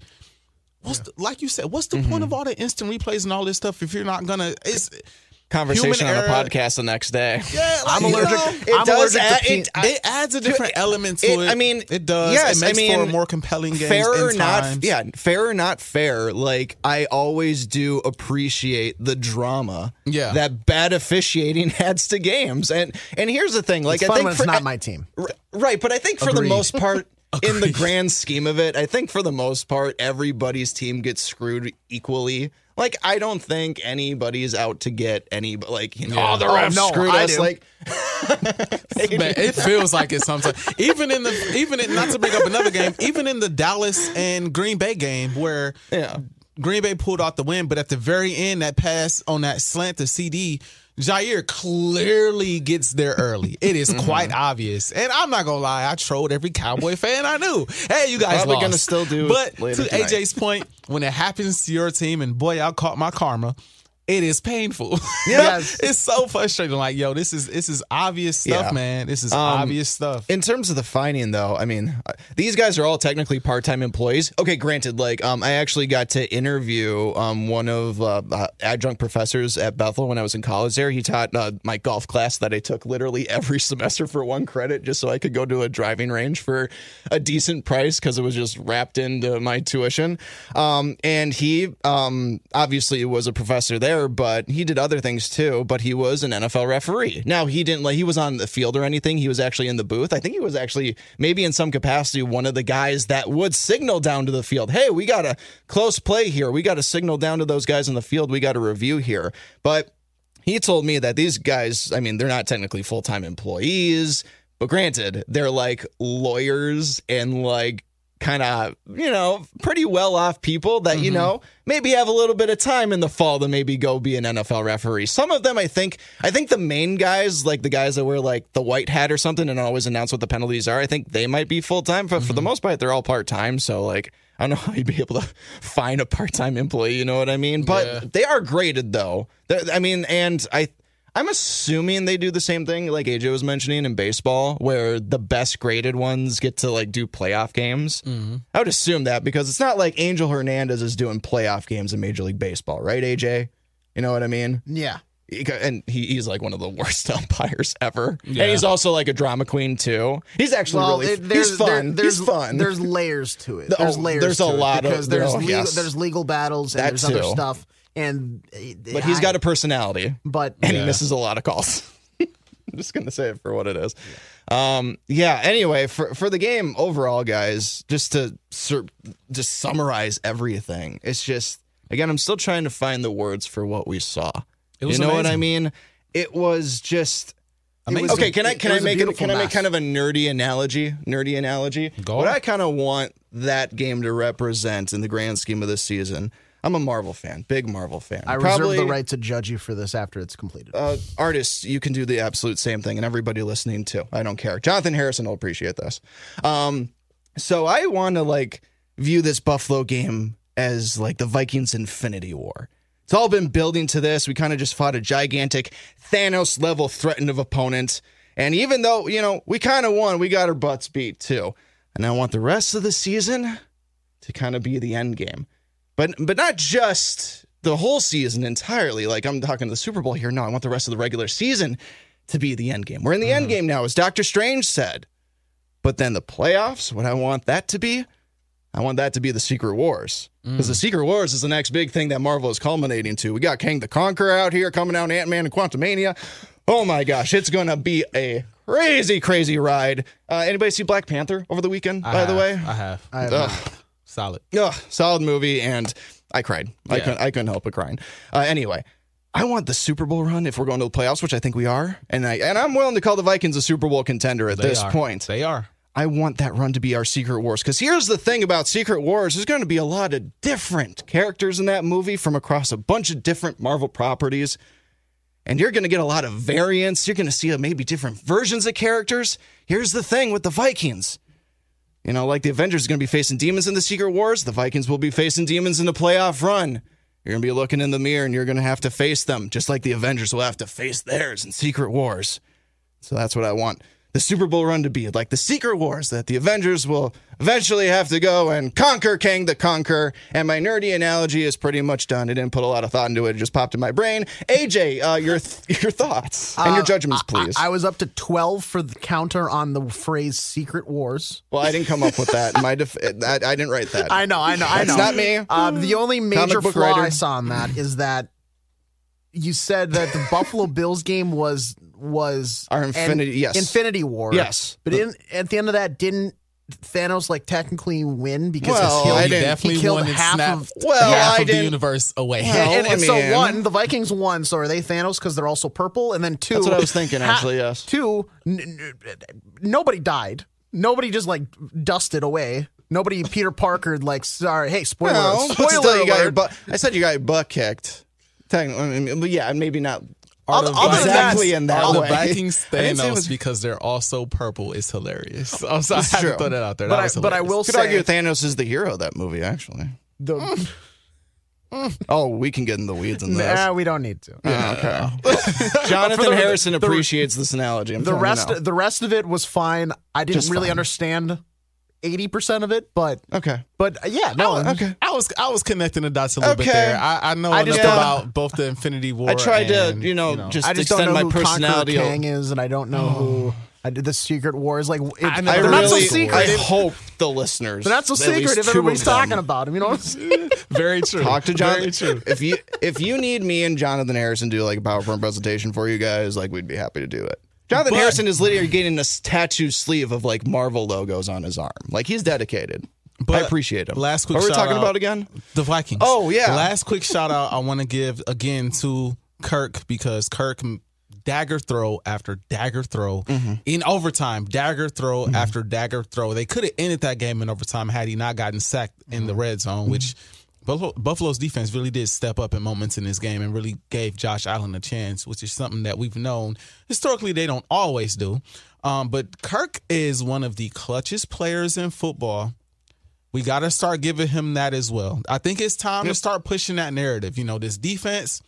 like you said, what's the point of all the instant replays and all this stuff if you're not going to... Conversation on a podcast the next day. Yeah, like, I'm allergic. It adds a different element to it. I mean, it does. Yes, it makes for a more compelling game. Fair or not fair. Like, I always do appreciate the drama that bad officiating adds to games. And here's the thing. Like, it's not my team. Right, but I think for the most part... In the grand scheme of it, I think for the most part, everybody's team gets screwed equally. Like, I don't think anybody's out to get any, like, you know, the refs screwed us. Like, man, it feels like it sometimes. Not to bring up another game, even in the Dallas and Green Bay game where Green Bay pulled out the win, but at the very end, that pass on that slant to CeeDee, Jair clearly gets there early. It is quite obvious. And I'm not going to lie, I trolled every Cowboy fan I knew. Hey, you guys probably lost. Going to still do. But to AJ's point, when it happens to your team, and boy, I caught my karma, it is painful. Yes. It's so frustrating. Like, yo, this is obvious stuff, man. This is obvious stuff. In terms of the fining, though, I mean, these guys are all technically part-time employees. Okay, granted, like, I actually got to interview one of adjunct professors at Bethel when I was in college there. He taught my golf class that I took literally every semester for one credit just so I could go to a driving range for a decent price because it was just wrapped into my tuition. And he obviously was a professor there. But he did other things too. But he was an NFL referee. Now he didn't he was on the field or anything. He was actually in the booth. I think he was actually maybe in some capacity one of the guys that would signal down to the field. Hey, we got a close play here. We got to signal down to those guys in the field. We got a review here. But he told me that these guys, I mean, they're not technically full-time employees, but granted, they're like lawyers and like kind of, you know, pretty well-off people that, you know, maybe have a little bit of time in the fall to maybe go be an NFL referee. Some of them, I think the main guys, like the guys that wear like the white hat or something and always announce what the penalties are, I think they might be full-time, but for the most part, they're all part-time. So, like, I don't know how you'd be able to find a part-time employee, you know what I mean? But they are graded, though. I'm assuming they do the same thing like AJ was mentioning in baseball where the best graded ones get to like do playoff games. Mm-hmm. I would assume that because it's not like Angel Hernandez is doing playoff games in Major League Baseball, right, AJ? You know what I mean? Yeah. And he's like one of the worst umpires ever. Yeah. And he's also like a drama queen too. He's actually he's fun. He's fun. There's layers to it. There's layers there's to a lot it because of, there's, there's legal battles and there's other stuff. And but he's got a personality, and he misses a lot of calls. I'm just going to say it for what it is. Yeah. Anyway, for the game overall, guys, just to just summarize everything, it's just, again, I'm still trying to find the words for what we saw. It was amazing. What I mean? It was just amazing. Okay, can I make kind of a nerdy analogy? Go on. What I kind of want that game to represent in the grand scheme of this season. I'm a Marvel fan, big Marvel fan. I reserve the right to judge you for this after it's completed. Artists, you can do the absolute same thing, and everybody listening too. I don't care. Jonathan Harrison will appreciate this. So I want to view this Buffalo game as like the Vikings Infinity War. It's all been building to this. We kind of just fought a gigantic Thanos level threatened of opponent, and even though we kind of won, we got our butts beat too. And I want the rest of the season to kind of be the end game. But not just the whole season entirely. Like, I'm talking the Super Bowl here. No, I want the rest of the regular season to be the end game. We're in the end game now, as Doctor Strange said. But then the playoffs, what I want that to be the Secret Wars. Because the Secret Wars is the next big thing that Marvel is culminating to. We got Kang the Conqueror out here coming out in Ant-Man and Quantumania. Oh, my gosh. It's going to be a crazy, crazy ride. Anybody see Black Panther over the weekend, by the way? I have. Solid. Solid movie, and I cried. Yeah. I couldn't help but crying. Anyway, I want the Super Bowl run if we're going to the playoffs, which I think we are. And I'm willing to call the Vikings a Super Bowl contender at this point. They are. I want that run to be our Secret Wars. Because here's the thing about Secret Wars. There's going to be a lot of different characters in that movie from across a bunch of different Marvel properties. And you're going to get a lot of variants. You're going to see maybe different versions of characters. Here's the thing with the Vikings. You know, like the Avengers are going to be facing demons in the Secret Wars. The Vikings will be facing demons in the playoff run. You're going to be looking in the mirror and you're going to have to face them. Just like the Avengers will have to face theirs in Secret Wars. So that's what I want the Super Bowl run to be, like the Secret Wars, that the Avengers will eventually have to go and conquer Kang the Conqueror. And my nerdy analogy is pretty much done. I didn't put a lot of thought into it. It just popped in my brain. AJ, your thoughts and your judgments, please. I was up to 12 for the counter on the phrase Secret Wars. Well, I didn't come up with that. I didn't write that. I know. It's not me. The only major flaw I saw in that is that you said that the Buffalo Bills game was our Infinity War. Yes. But at the end of that, didn't Thanos technically win because he killed half of the universe away. So one, the Vikings won. So are they Thanos because they're also purple? And then two, that's what I was thinking actually. Yes. Two, nobody died. Nobody just dusted away. Nobody Peter Parkered sorry. Hey, spoiler! No, spoiler! I said you got your butt kicked. Technically, but yeah, maybe not. Exactly in that way. The Vikings Thanos, because they're also purple, is hilarious. I'm sorry, I had to throw that out there. But I will say, could argue Thanos is the hero of that movie, actually. Oh, we can get in the weeds in this. Nah, we don't need to. Yeah. Oh, okay. Jonathan Harrison appreciates this analogy. The rest of it was fine. I didn't understand 80% of it, I was connecting the dots a little bit there. I know enough about both the Infinity War. I tried to, just extend my personality. I just don't know who Conqueror Kang is, and I don't know who the Secret War is. Not so secret. I hope the listeners. They're not so secret if everybody's talking about him. You know, very true. Talk to Jonathan. Very true. If you need me and Jonathan Harrison to do a PowerPoint presentation for you guys, we'd be happy to do it. Jonathan Harrison is literally getting a tattoo sleeve of Marvel logos on his arm. He's dedicated. But I appreciate him. Last quick shout out. What are we talking about again? The Vikings. Oh, yeah. Last quick shout out I want to give again to Kirk, because Kirk dagger throw after dagger throw in overtime, dagger throw after dagger throw. They could have ended that game in overtime had he not gotten sacked in the red zone, which Buffalo's defense really did step up in moments in this game and really gave Josh Allen a chance, which is something that we've known historically they don't always do. But Kirk is one of the clutchest players in football. We got to start giving him that as well. I think it's time to start pushing that narrative. This defense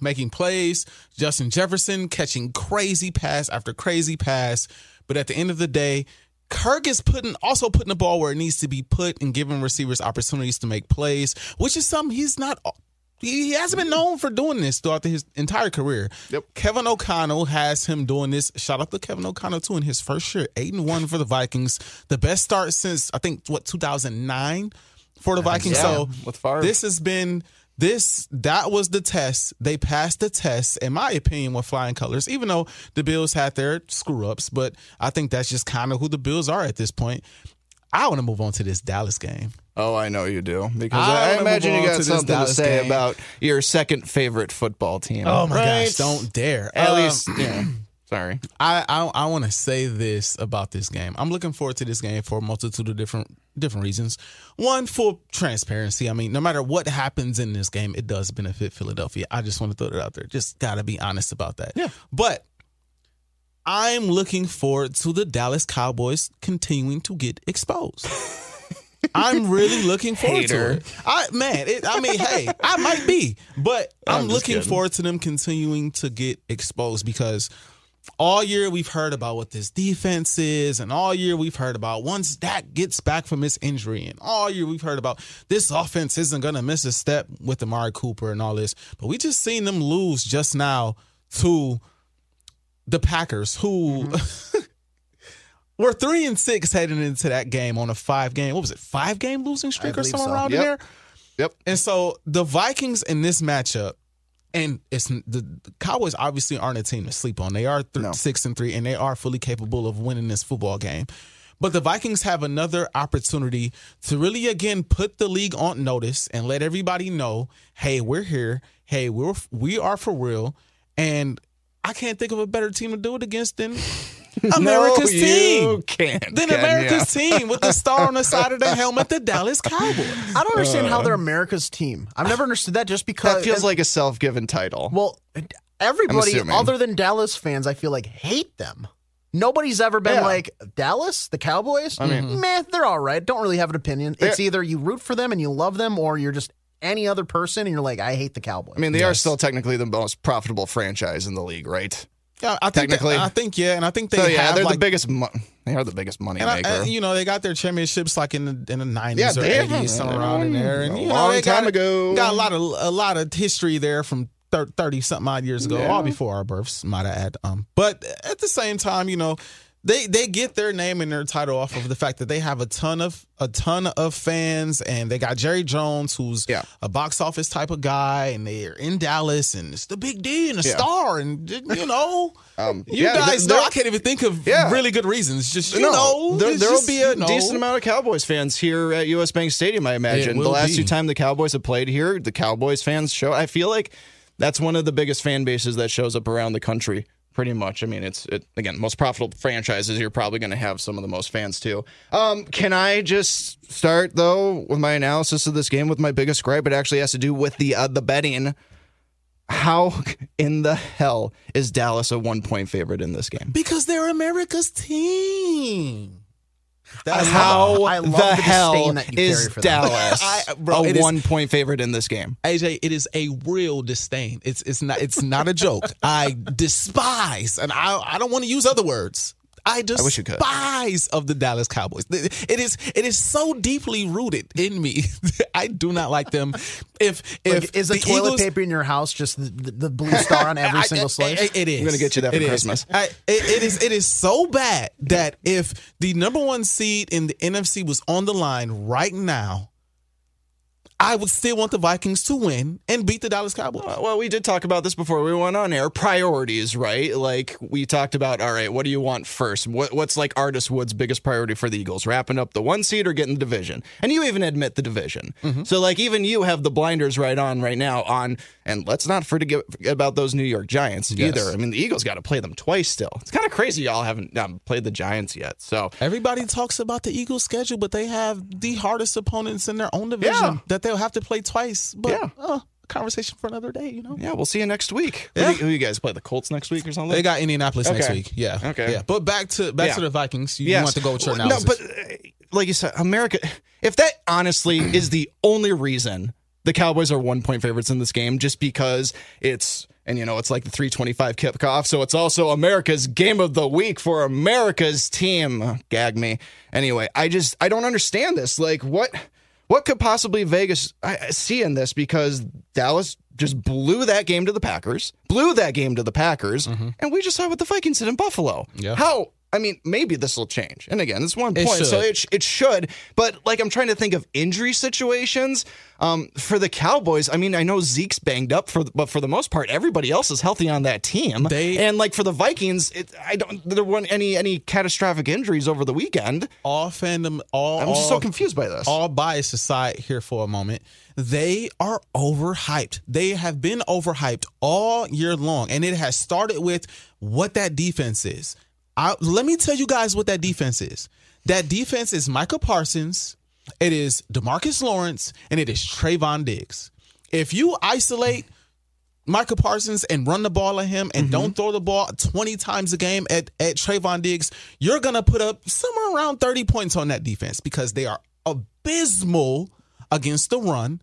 making plays, Justin Jefferson catching crazy pass after crazy pass. But at the end of the day, Kirk is putting the ball where it needs to be put and giving receivers opportunities to make plays, which is something he hasn't been known for doing this throughout his entire career. Yep. Kevin O'Connell has him doing this. Shout out to Kevin O'Connell, too, in his first year, 8-1 for the Vikings. The best start since, 2009 for the Vikings. Yeah, so with Favre. This has been... That was the test. They passed the test, in my opinion, with flying colors, even though the Bills had their screw-ups. But I think that's just kind of who the Bills are at this point. I want to move on to this Dallas game. Oh, I know you do. Because I imagine you got something to say about your second favorite football team. Oh, my gosh. Don't dare. At least, yeah. Sorry. I want to say this about this game. I'm looking forward to this game for a multitude of different reasons. One, full transparency. I mean, no matter what happens in this game, it does benefit Philadelphia. I just want to throw that out there. Just got to be honest about that. Yeah. But I'm looking forward to the Dallas Cowboys continuing to get exposed. I'm really looking forward to it. I might be. But I'm looking forward to them continuing to get exposed, because all year we've heard about what this defense is, and all year we've heard about once Dak gets back from his injury, and all year we've heard about this offense isn't going to miss a step with Amari Cooper and all this. But we just seen them lose just now to the Packers, who were 3-6 heading into that game on a 5-game, what was it, 5-game losing streak or somewhere around there? Yep. And so the Vikings in this matchup, and it's the Cowboys obviously aren't a team to sleep on. They are 6-3, and they are fully capable of winning this football game. But the Vikings have another opportunity to really, again, put the league on notice and let everybody know, hey, we're here. Hey, we are for real. And I can't think of a better team to do it against than America's team. Then America's team with the star on the side of the helmet, the Dallas Cowboys. I don't understand how they're America's team. I've never understood that just because. That feels like a self-given title. Well, everybody other than Dallas fans, I feel like, hate them. Nobody's ever been like, Dallas, the Cowboys? I mean, man, they're all right. Don't really have an opinion. It's either you root for them and you love them, or you're just any other person and you're like, I hate the Cowboys. I mean, they are still technically the most profitable franchise in the league, right? Yeah, I think technically. They are the biggest money maker. You know, they got their championships like in the 90s or 80s, somewhere around in there. And, you know, a long time ago. Got a lot of history there from 30-something odd years ago, all before our births, might I add. But at the same time, you know, they get their name and their title off of the fact that they have a ton of fans, and they got Jerry Jones, who's a box office type of guy, and they're in Dallas, and it's the Big D and the star, and you know, guys know I can't even think of really good reasons. Just you know, there'll be a decent amount of Cowboys fans here at US Bank Stadium, I imagine. The last two times the Cowboys have played here, the Cowboys fans show. I feel like that's one of the biggest fan bases that shows up around the country. Pretty much. I mean, it's most profitable franchises. You're probably going to have some of the most fans, too. Can I just start, though, with my analysis of this game with my biggest gripe? It actually has to do with the betting. How in the hell is Dallas a 1-point favorite in this game? Because they're America's team. That's how the hell is Dallas a 1-point favorite in this game? AJ, it is a real disdain. It's not a joke. I despise, and I don't want to use other words. I despise of the Dallas Cowboys. It is so deeply rooted in me. I do not like them. Is the toilet Eagles, paper in your house just the blue star on every single slate? It is. I'm going to get you that for Christmas. It is so bad that if the number 1 seed in the NFC was on the line right now, I would still want the Vikings to win and beat the Dallas Cowboys. Well, we did talk about this before we went on air. Priorities, right? Like, we talked about, all right, what do you want first? What's like Artis Woods' biggest priority for the Eagles? Wrapping up the 1 seed or getting the division? And you even admit the division. Mm-hmm. So, like, even you have the blinders right on right now on, and let's not forget about those New York Giants either. I mean, the Eagles got to play them twice still. It's kind of crazy y'all haven't played the Giants yet. So everybody talks about the Eagles' schedule, but they have the hardest opponents in their own division that they'll have to play twice, but conversation for another day, you know? Yeah, we'll see you next week. Yeah. Who you guys play, the Colts next week or something? They got Indianapolis next week, Okay. Yeah. But back to the Vikings, you want to go with your analysis. No, but like you said, America, if that honestly is the only reason the Cowboys are 1-point favorites in this game, just because it's... And, you know, it's like the 3:25 kickoff, so it's also America's game of the week for America's team. Gag me. Anyway, I don't understand this. Like, what could possibly Vegas see in this? Because Dallas just blew that game to the Packers, mm-hmm. and we just saw what the Vikings did in Buffalo. Yeah. How? I mean, maybe this will change. And again, it's 1 point, so it should. But, like, I'm trying to think of injury situations for the Cowboys. I mean, I know Zeke's banged up, but for the most part, everybody else is healthy on that team. And, like, for the Vikings, there weren't any catastrophic injuries over the weekend. I'm just so confused by this. All bias aside here for a moment, they are overhyped. They have been overhyped all year long, and it has started with what that defense is. Let me tell you guys what that defense is. That defense is Micah Parsons, it is DeMarcus Lawrence, and it is Trayvon Diggs. If you isolate Micah Parsons and run the ball at him and don't throw the ball 20 times a game at Trayvon Diggs, you're going to put up somewhere around 30 points on that defense because they are abysmal against the run.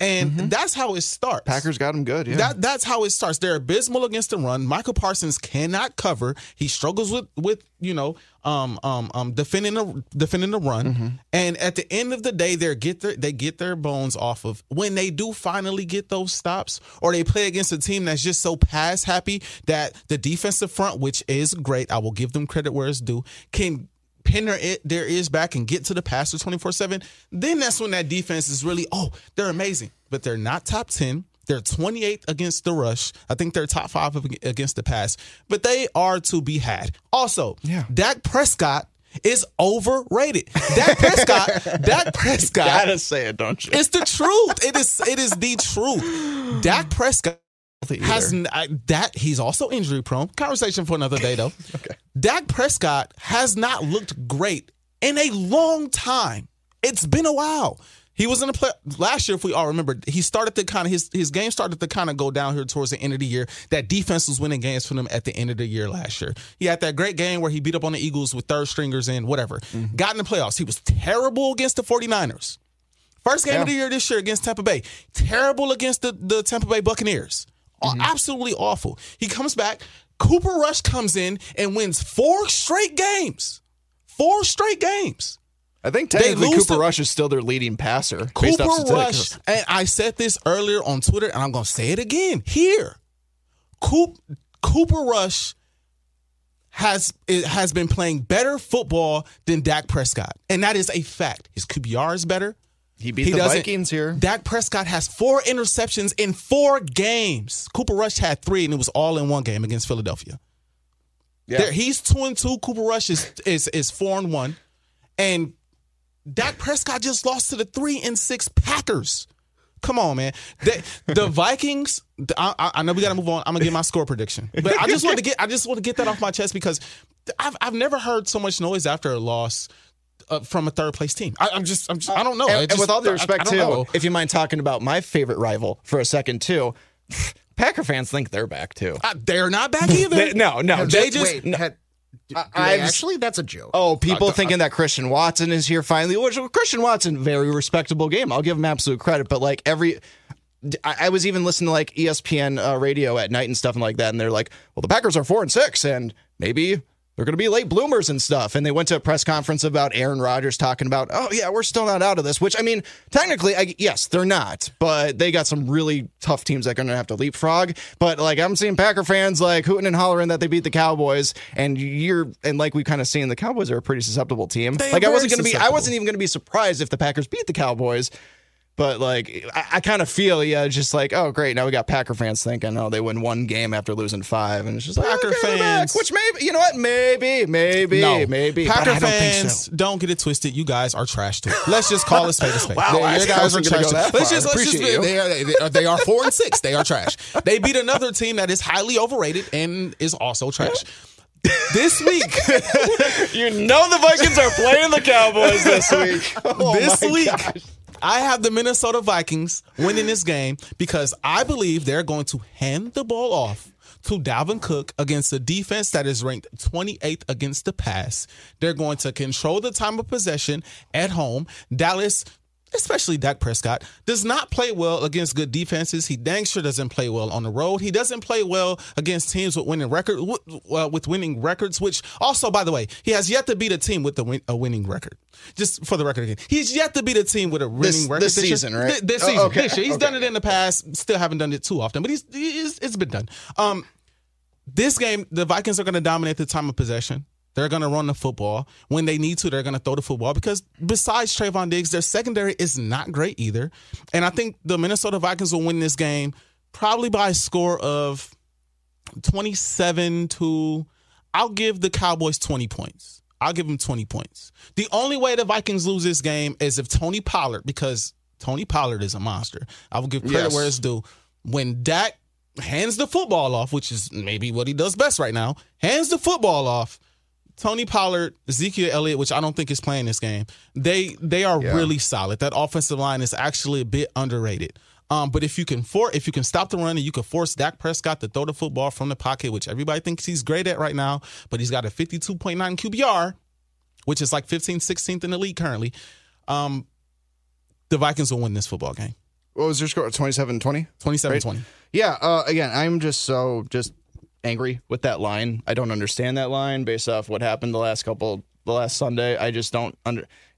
And that's how it starts. Packers got him good, yeah. That's how it starts. They're abysmal against the run. Michael Parsons cannot cover. He struggles with defending the run. Mm-hmm. And at the end of the day, they get their bones off of when they do finally get those stops, or they play against a team that's just so pass happy that the defensive front, which is great, I will give them credit where it's due, can pin their ears back and get to the passer 24/7, then that's when that defense is really, they're amazing. But they're not top 10. They're 28th against the rush. I think they're top 5 against the pass. But they are to be had. Also, Dak Prescott is overrated. Dak Prescott. You gotta say it, don't you? It's the truth. It is the truth. Dak Prescott healthy either. That he's also injury prone. Conversation for another day, though. Okay. Dak Prescott has not looked great in a long time. It's been a while. He was in the play last year, if we all remember. He started to kind of his game started to kind of go down here towards the end of the year. That defense was winning games for them at the end of the year last year. He had that great game where he beat up on the Eagles with third stringers and whatever. Mm-hmm. Got in the playoffs. He was terrible against the 49ers. First game of the year this year against Tampa Bay. Terrible against the Tampa Bay Buccaneers. Mm-hmm. Absolutely awful. He comes back. Cooper Rush comes in and wins four straight games. Four straight games. I think technically Cooper Rush is still their leading passer. Cooper Rush, and I said this earlier on Twitter, and I'm going to say it again here. Cooper Rush has been playing better football than Dak Prescott, and that is a fact. His QBR is better. He beat the Vikings here. Dak Prescott has four interceptions in four games. Cooper Rush had three, and it was all in one game against Philadelphia. Yeah. He's 2-2. Cooper Rush is 4-1, and Dak Prescott just lost to the 3-6 Packers. Come on, man. The Vikings. I know we got to move on. I'm gonna get my score prediction, but I just want to get that off my chest because I've never heard so much noise after a loss from a third place team. I'm just I don't know. And with all due respect, too, if you mind talking about my favorite rival for a second, too. Packer fans think they're back too. They're not back either. No. Actually, that's a joke. Oh, people thinking that Christian Watson is here finally. Which Christian Watson, very respectable game. I'll give him absolute credit. But like I was even listening to like ESPN radio at night and stuff and like that, and they're like, well, the Packers are 4-6, and maybe they're going to be late bloomers and stuff. And they went to a press conference about Aaron Rodgers talking about, oh, yeah, we're still not out of this, which, I mean, technically, yes, they're not. But they got some really tough teams that are going to have to leapfrog. But, like, I'm seeing Packer fans, like, hooting and hollering that they beat the Cowboys. And like we've kind of seen, the Cowboys are a pretty susceptible team. I wasn't even going to be surprised if the Packers beat the Cowboys. But, like, I kind of feel, just like, oh, great, now we got Packer fans thinking, oh, they win one game after losing five, and it's just like, Packer fans. Which maybe, you know what, maybe. Packer fans, don't get it twisted. You guys are trash, too. Let's just call a spade a spade. Wow, you guys are trash, too. They are 4-6. They are trash. They beat another team that is highly overrated and is also trash. This week, you know the Vikings are playing the Cowboys this week. Gosh. I have the Minnesota Vikings winning this game because I believe they're going to hand the ball off to Dalvin Cook against a defense that is ranked 28th against the pass. They're going to control the time of possession at home. Dallas, especially Dak Prescott, does not play well against good defenses. He dang sure doesn't play well on the road. He doesn't play well against teams with winning records, which also, by the way, he has yet to beat a team with a winning record. Just for the record again, he's yet to beat a team with a winning record. This season, right? This season. Okay. This year. He's done it in the past. Still haven't done it too often, but it's been done. This game, the Vikings are going to dominate the time of possession. They're going to run the football. When they need to, they're going to throw the football because besides Trayvon Diggs, their secondary is not great either. And I think the Minnesota Vikings will win this game probably by a score of 27 to – I'll give the Cowboys 20 points. I'll give them 20 points. The only way the Vikings lose this game is if Tony Pollard – because Tony Pollard is a monster. I will give credit where it's due. When Dak hands the football off, which is maybe what he does best right now, hands the football off, Tony Pollard, Ezekiel Elliott, which I don't think is playing this game, they are really solid. That offensive line is actually a bit underrated. But if you can stop the run and you can force Dak Prescott to throw the football from the pocket, which everybody thinks he's great at right now, but he's got a 52.9 QBR, which is like 16th in the league currently, the Vikings will win this football game. What was your score? 27-20? 27-20. Right? Yeah, again, I'm just so angry with that line. I don't understand that line based off what happened the last Sunday. I just don't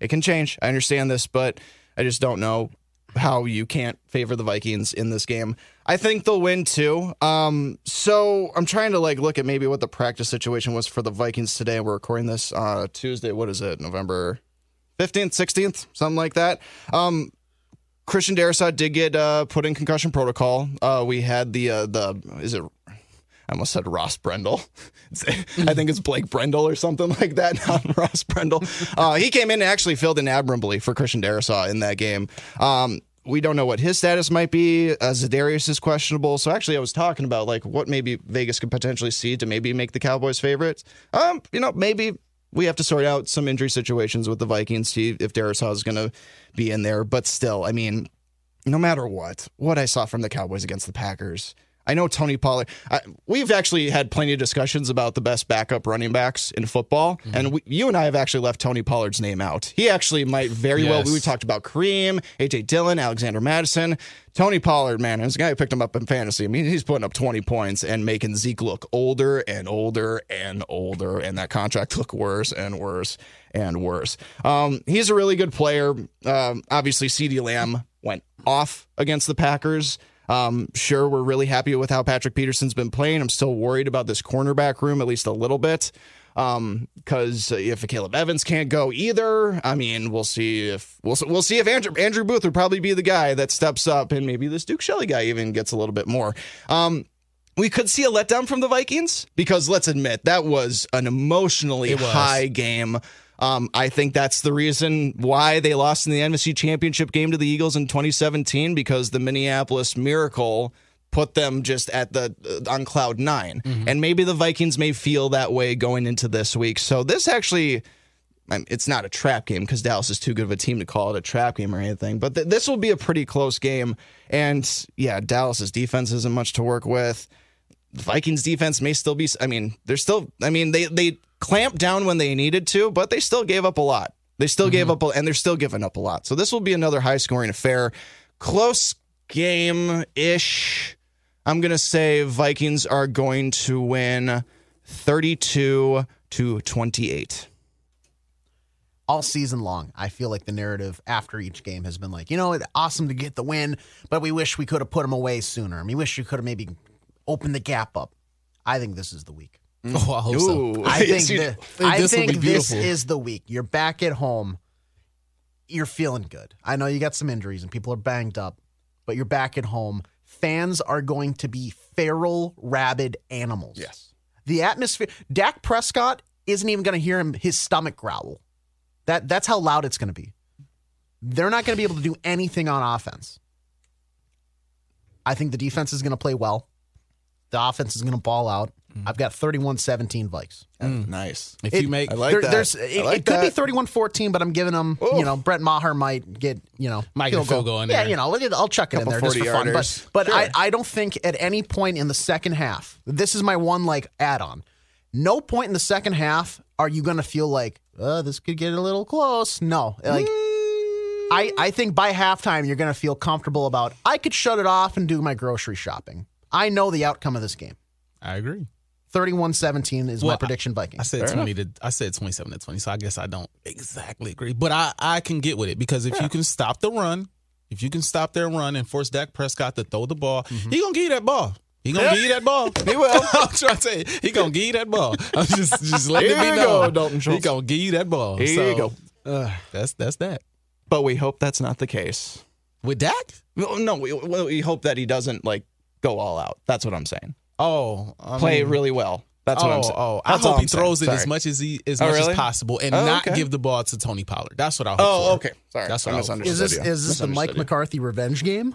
it can change. I understand this, but I just don't know how you can't favor the Vikings in this game. I think they'll win too. So I'm trying to like look at maybe what the practice situation was for the Vikings today. We're recording this on Tuesday. What is it? November 15th, 16th, something like that. Christian Darrisaw did get put in concussion protocol. We had I almost said Ross Brendel. I think it's Blake Brendel or something like that, not Ross Brendel. He came in and actually filled in admirably for Christian Darrisaw in that game. We don't know what his status might be. Za'Darius is questionable. So actually, I was talking about like what maybe Vegas could potentially see to maybe make the Cowboys favorites. You know, maybe we have to sort out some injury situations with the Vikings, see if Darrisaw is going to be in there. But still, I mean, no matter what I saw from the Cowboys against the Packers, I know Tony Pollard. We've actually had plenty of discussions about the best backup running backs in football, mm-hmm. and you and I have actually left Tony Pollard's name out. He actually might very well. We talked about Kareem, AJ Dillon, Alexander Madison. Tony Pollard, man, this guy who picked him up in fantasy. I mean, he's putting up 20 points and making Zeke look older and older and older, and that contract look worse and worse and worse. He's a really good player. Obviously, CeeDee Lamb went off against the Packers. Sure, we're really happy with how Patrick Peterson's been playing. I'm still worried about this cornerback room, at least a little bit, because if Caleb Evans can't go either, I mean, we'll see if Andrew Booth would probably be the guy that steps up, and maybe this Duke Shelley guy even gets a little bit more. We could see a letdown from the Vikings because let's admit that was an emotionally high game. I think that's the reason why they lost in the NFC Championship game to the Eagles in 2017, because the Minneapolis Miracle put them just at on cloud nine. Mm-hmm. And maybe the Vikings may feel that way going into this week. So this actually, it's not a trap game because Dallas is too good of a team to call it a trap game or anything. But this will be a pretty close game. And yeah, Dallas's defense isn't much to work with. The Vikings defense may still be, they clamped down when they needed to, but they still gave up a lot. They still gave up, and they're still giving up a lot. So this will be another high-scoring affair. Close game-ish. I'm going to say Vikings are going to win 32-28. All season long, I feel like the narrative after each game has been like, you know, it's awesome to get the win, but we wish we could have put them away sooner. We wish you could have maybe opened the gap up. I think this is the week. Oh, I hope so. I think this is the week. You're back at home. You're feeling good. I know you got some injuries and people are banged up, but you're back at home. Fans are going to be feral, rabid animals. Yes. The atmosphere. Dak Prescott isn't even going to hear his stomach growl. That's how loud it's going to be. They're not going to be able to do anything on offense. I think the defense is going to play well. The offense is going to ball out. I've got 31-17 Vikes. Nice. If you make, I like that. It could be 31-14, but I'm giving them. Oof. Brett Maher might get field goal in there. Yeah, I'll chuck it in there just for fun. But sure. I don't think at any point in the second half. This is my one add on. No point in the second half are you going to feel like this could get a little close. No, I think by halftime you're going to feel comfortable about. I could shut it off and do my grocery shopping. I know the outcome of this game. I agree. 31-17 is my prediction, Vikings. I said 27-20, so I guess I don't exactly agree. But I can get with it because if you can stop the run, if you can stop their run and force Dak Prescott to throw the ball, he's going to give you that ball. He's going to give you that ball. He will. I'm trying to say it. He's going to give you that ball. I'm just letting it be known. He's going to give you that ball. Here you go. That's that. But we hope that's not the case. With Dak? No, we hope that he doesn't, go all out. That's what I'm saying. Oh, play really well. That's what I'm saying. Oh, I hope he throws it as much as possible and not give the ball to Tony Pollard. That's what I hope. Okay. Sorry. That's what I misunderstood. Is this the Mike McCarthy revenge game?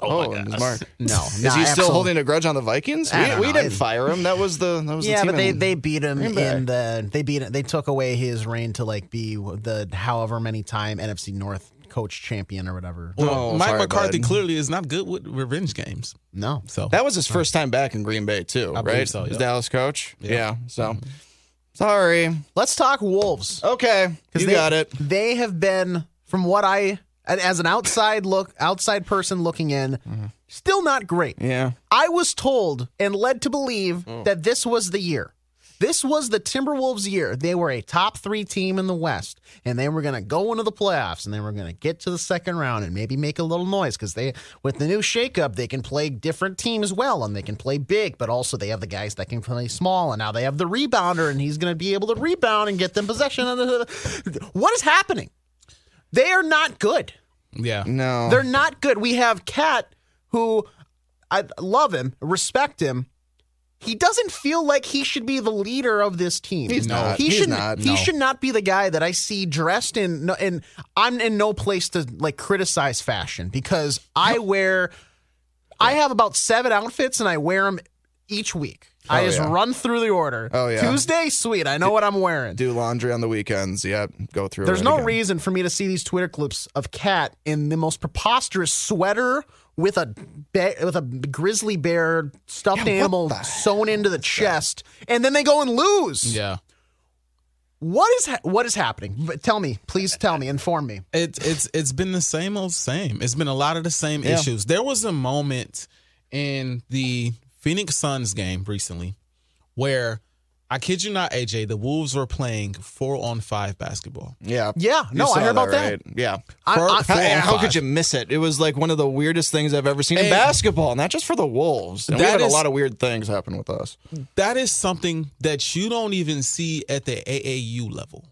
Oh my God. Mark. No. Is he still holding a grudge on the Vikings? We didn't fire him. That was the team. Yeah, but they beat him they took away his reign to be the however many time NFC North coach champion or whatever. Mike McCarthy clearly is not good with revenge games. No. So that was his first time back in Green Bay too, right? So, yeah. His Dallas coach. Yeah. So sorry. Let's talk Wolves. Okay. You got it. They have been, from what I as an outside person looking in, still not great. Yeah. I was told and led to believe that this was the year. This was the Timberwolves' year. They were a top 3 team in the West, and they were going to go into the playoffs, and they were going to get to the second round and maybe make a little noise because with the new shakeup, they can play different teams well, and they can play big, but also they have the guys that can play small, and now they have the rebounder, and he's going to be able to rebound and get them possession. What is happening? They are not good. Yeah. No. They're not good. We have Cat, who I love him, respect him, He doesn't feel like he should be the leader of this team. He should not be the guy that I see dressed in. And I'm in no place to like criticize fashion because I have about 7 outfits and I wear them each week. I just run through the order. Oh, yeah. Tuesday, sweet. I know what I'm wearing. Do laundry on the weekends. Yep. Go through it. There's no reason for me to see these Twitter clips of Kat in the most preposterous sweater with a grizzly bear stuffed animal sewn into the chest, and then they go and lose. Yeah. What is happening? Tell me, please tell me, inform me. It's been the same old same. It's been a lot of the same issues. There was a moment in the Phoenix Suns game recently where, I kid you not, AJ, the Wolves were playing 4-on-5 basketball. Yeah. Yeah. No, I heard about that. Right? Yeah. How could you miss it? It was like one of the weirdest things I've ever seen in basketball, not just for the Wolves. And we had a lot of weird things happen with us. That is something that you don't even see at the AAU level.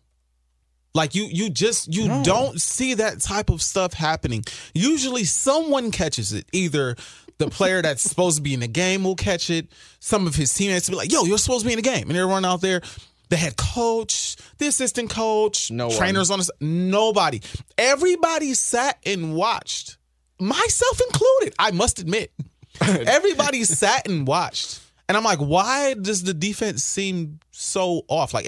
Like, you don't see that type of stuff happening. Usually someone catches it, either the player that's supposed to be in the game will catch it. Some of his teammates will be like, yo, you're supposed to be in the game. And everyone out there, the head coach, the assistant coach, trainers on the side, nobody. Everybody sat and watched, myself included, I must admit. Everybody sat and watched. And I'm like, why does the defense seem so off? Like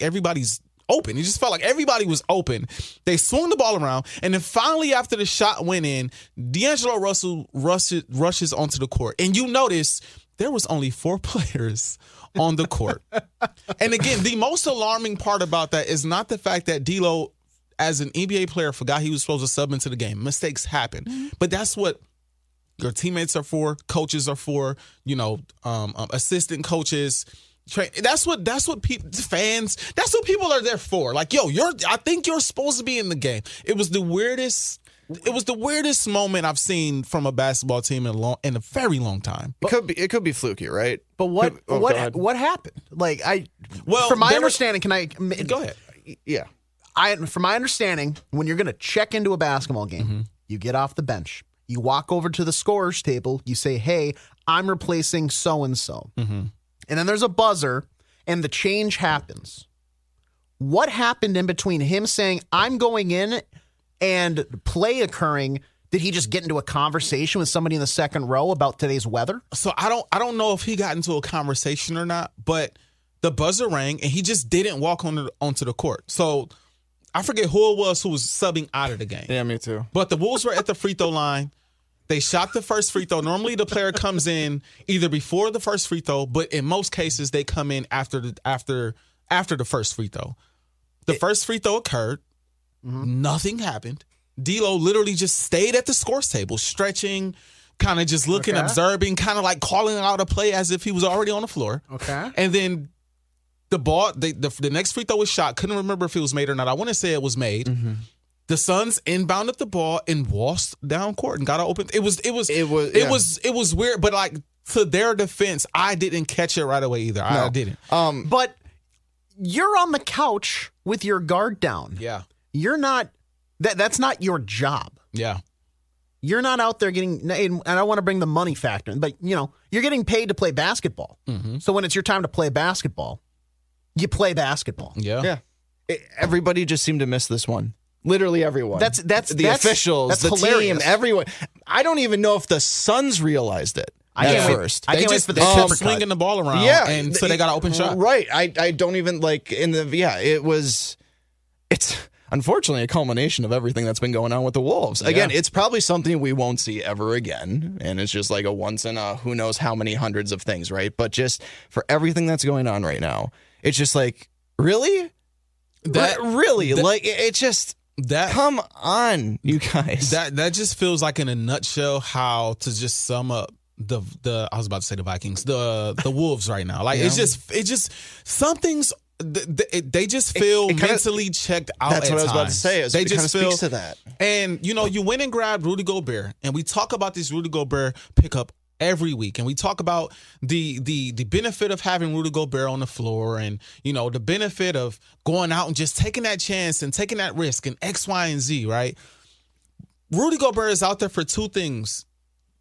everybody's open. It just felt like everybody was open. They swung the ball around, and then finally, after the shot went in, D'Angelo Russell rushes onto the court, and you notice there was only 4 players on the court. And again, the most alarming part about that is not the fact that D'Lo, as an NBA player, forgot he was supposed to sub into the game. Mistakes happen, but that's what your teammates are for. Coaches are for, assistant coaches. That's what people are there for. Like, yo, I think you're supposed to be in the game. It was the weirdest moment I've seen from a basketball team in a very long time. It could be fluky, right? But what happened? Like, go ahead. Yeah. From my understanding, when you're going to check into a basketball game, you get off the bench. You walk over to the scorer's table, you say, "Hey, I'm replacing so and so." Mhm. And then there's a buzzer, and the change happens. What happened in between him saying, "I'm going in," and play occurring? Did he just get into a conversation with somebody in the second row about today's weather? So I don't know if he got into a conversation or not, but the buzzer rang, and he just didn't walk onto the court. So I forget who it was who was subbing out of the game. Yeah, me too. But the Wolves were at the free throw line. They shot the first free throw. Normally, the player comes in either before the first free throw, but in most cases, they come in after the first free throw. The first free throw occurred. Nothing happened. D'Lo literally just stayed at the scorer's table, stretching, kind of just looking, observing, kind of like calling out a play as if he was already on the floor. Okay. And then the ball, the next free throw was shot. Couldn't remember if it was made or not. I want to say it was made. Mm-hmm. The Suns inbounded the ball and waltzed down court and got it open. It was weird, but like, to their defense, I didn't catch it right away either. No. I didn't. But you're on the couch with your guard down. Yeah. You're not that's not your job. Yeah. You're not out there getting, and I want to bring the money factor in, but you're getting paid to play basketball. Mm-hmm. So when it's your time to play basketball, you play basketball. Yeah. Yeah. Everybody just seemed to miss this one. Literally everyone. That's the officials, that's the hilarious. Team, everyone. I don't even know if the Suns realized it at first. I can't wait for the super swinging the ball around, and so they got an open shot. Right. I don't even like in the it was. It's unfortunately a culmination of everything that's been going on with the Wolves. Again, it's probably something we won't see ever again, and it's just like a once in a who knows how many hundreds of things, right? But just for everything that's going on right now, it's just like, really, come on, you guys. That just feels like, in a nutshell, how to just sum up the I was about to say the Vikings, the Wolves right now. Like, it's just something's. They just feel mentally checked out. That's what I was about to say. They just feel, speaks to that. And you went and grabbed Rudy Gobert, and we talk about this Rudy Gobert pickup every week, and we talk about the benefit of having Rudy Gobert on the floor, and the benefit of going out and just taking that chance and taking that risk and X, Y, and Z, right? Rudy Gobert is out there for two things.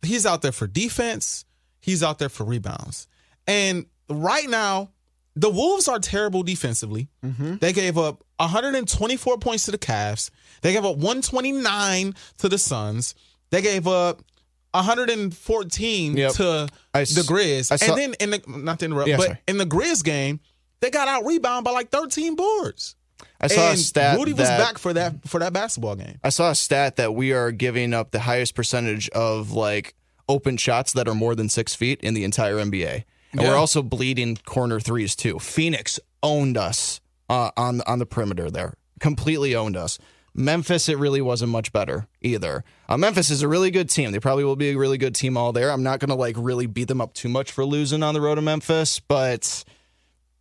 He's out there for defense. He's out there for rebounds. And right now, the Wolves are terrible defensively. Mm-hmm. They gave up 124 points to the Cavs. They gave up 129 to the Suns. They gave up 114 to the Grizz. And then, in the Grizz game, they got out-rebounded by like 13 boards. Rudy was back for that basketball game. I saw a stat that we are giving up the highest percentage of like open shots that are more than 6 feet in the entire NBA. And we're also bleeding corner threes too. Phoenix owned us on the perimeter there. Completely owned us. Memphis, it really wasn't much better either. Memphis is a really good team. They probably will be a really good team all there. I'm not going to like really beat them up too much for losing on the road to Memphis, but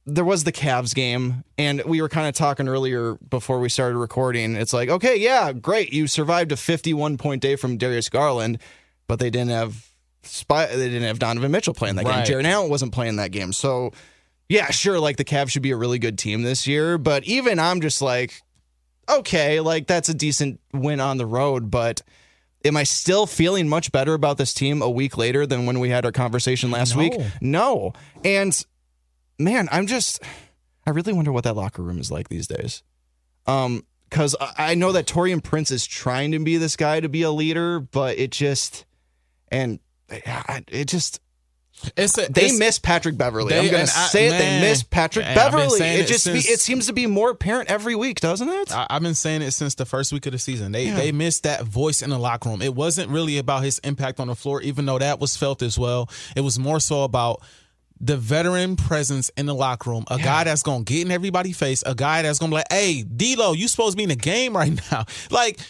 there was the Cavs game, and we were kind of talking earlier before we started recording. It's like, okay, yeah, great. You survived a 51-point day from Darius Garland, but they didn't have Donovan Mitchell playing that game. Jaren Allen wasn't playing that game. So, yeah, sure, like the Cavs should be a really good team this year, but even I'm just like, okay, like that's a decent win on the road, but am I still feeling much better about this team a week later than when we had our conversation last week? No. And man, I really wonder what that locker room is like these days. Because I know that Taurean Prince is trying to be this guy to be a leader, but they miss Patrick Beverley. They miss Patrick Beverley. It seems to be more apparent every week, doesn't it? I've been saying it since the first week of the season. They missed that voice in the locker room. It wasn't really about his impact on the floor, even though that was felt as well. It was more so about the veteran presence in the locker room, a guy that's going to get in everybody's face, a guy that's going to be like, hey, D-Lo, you supposed to be in the game right now. Like,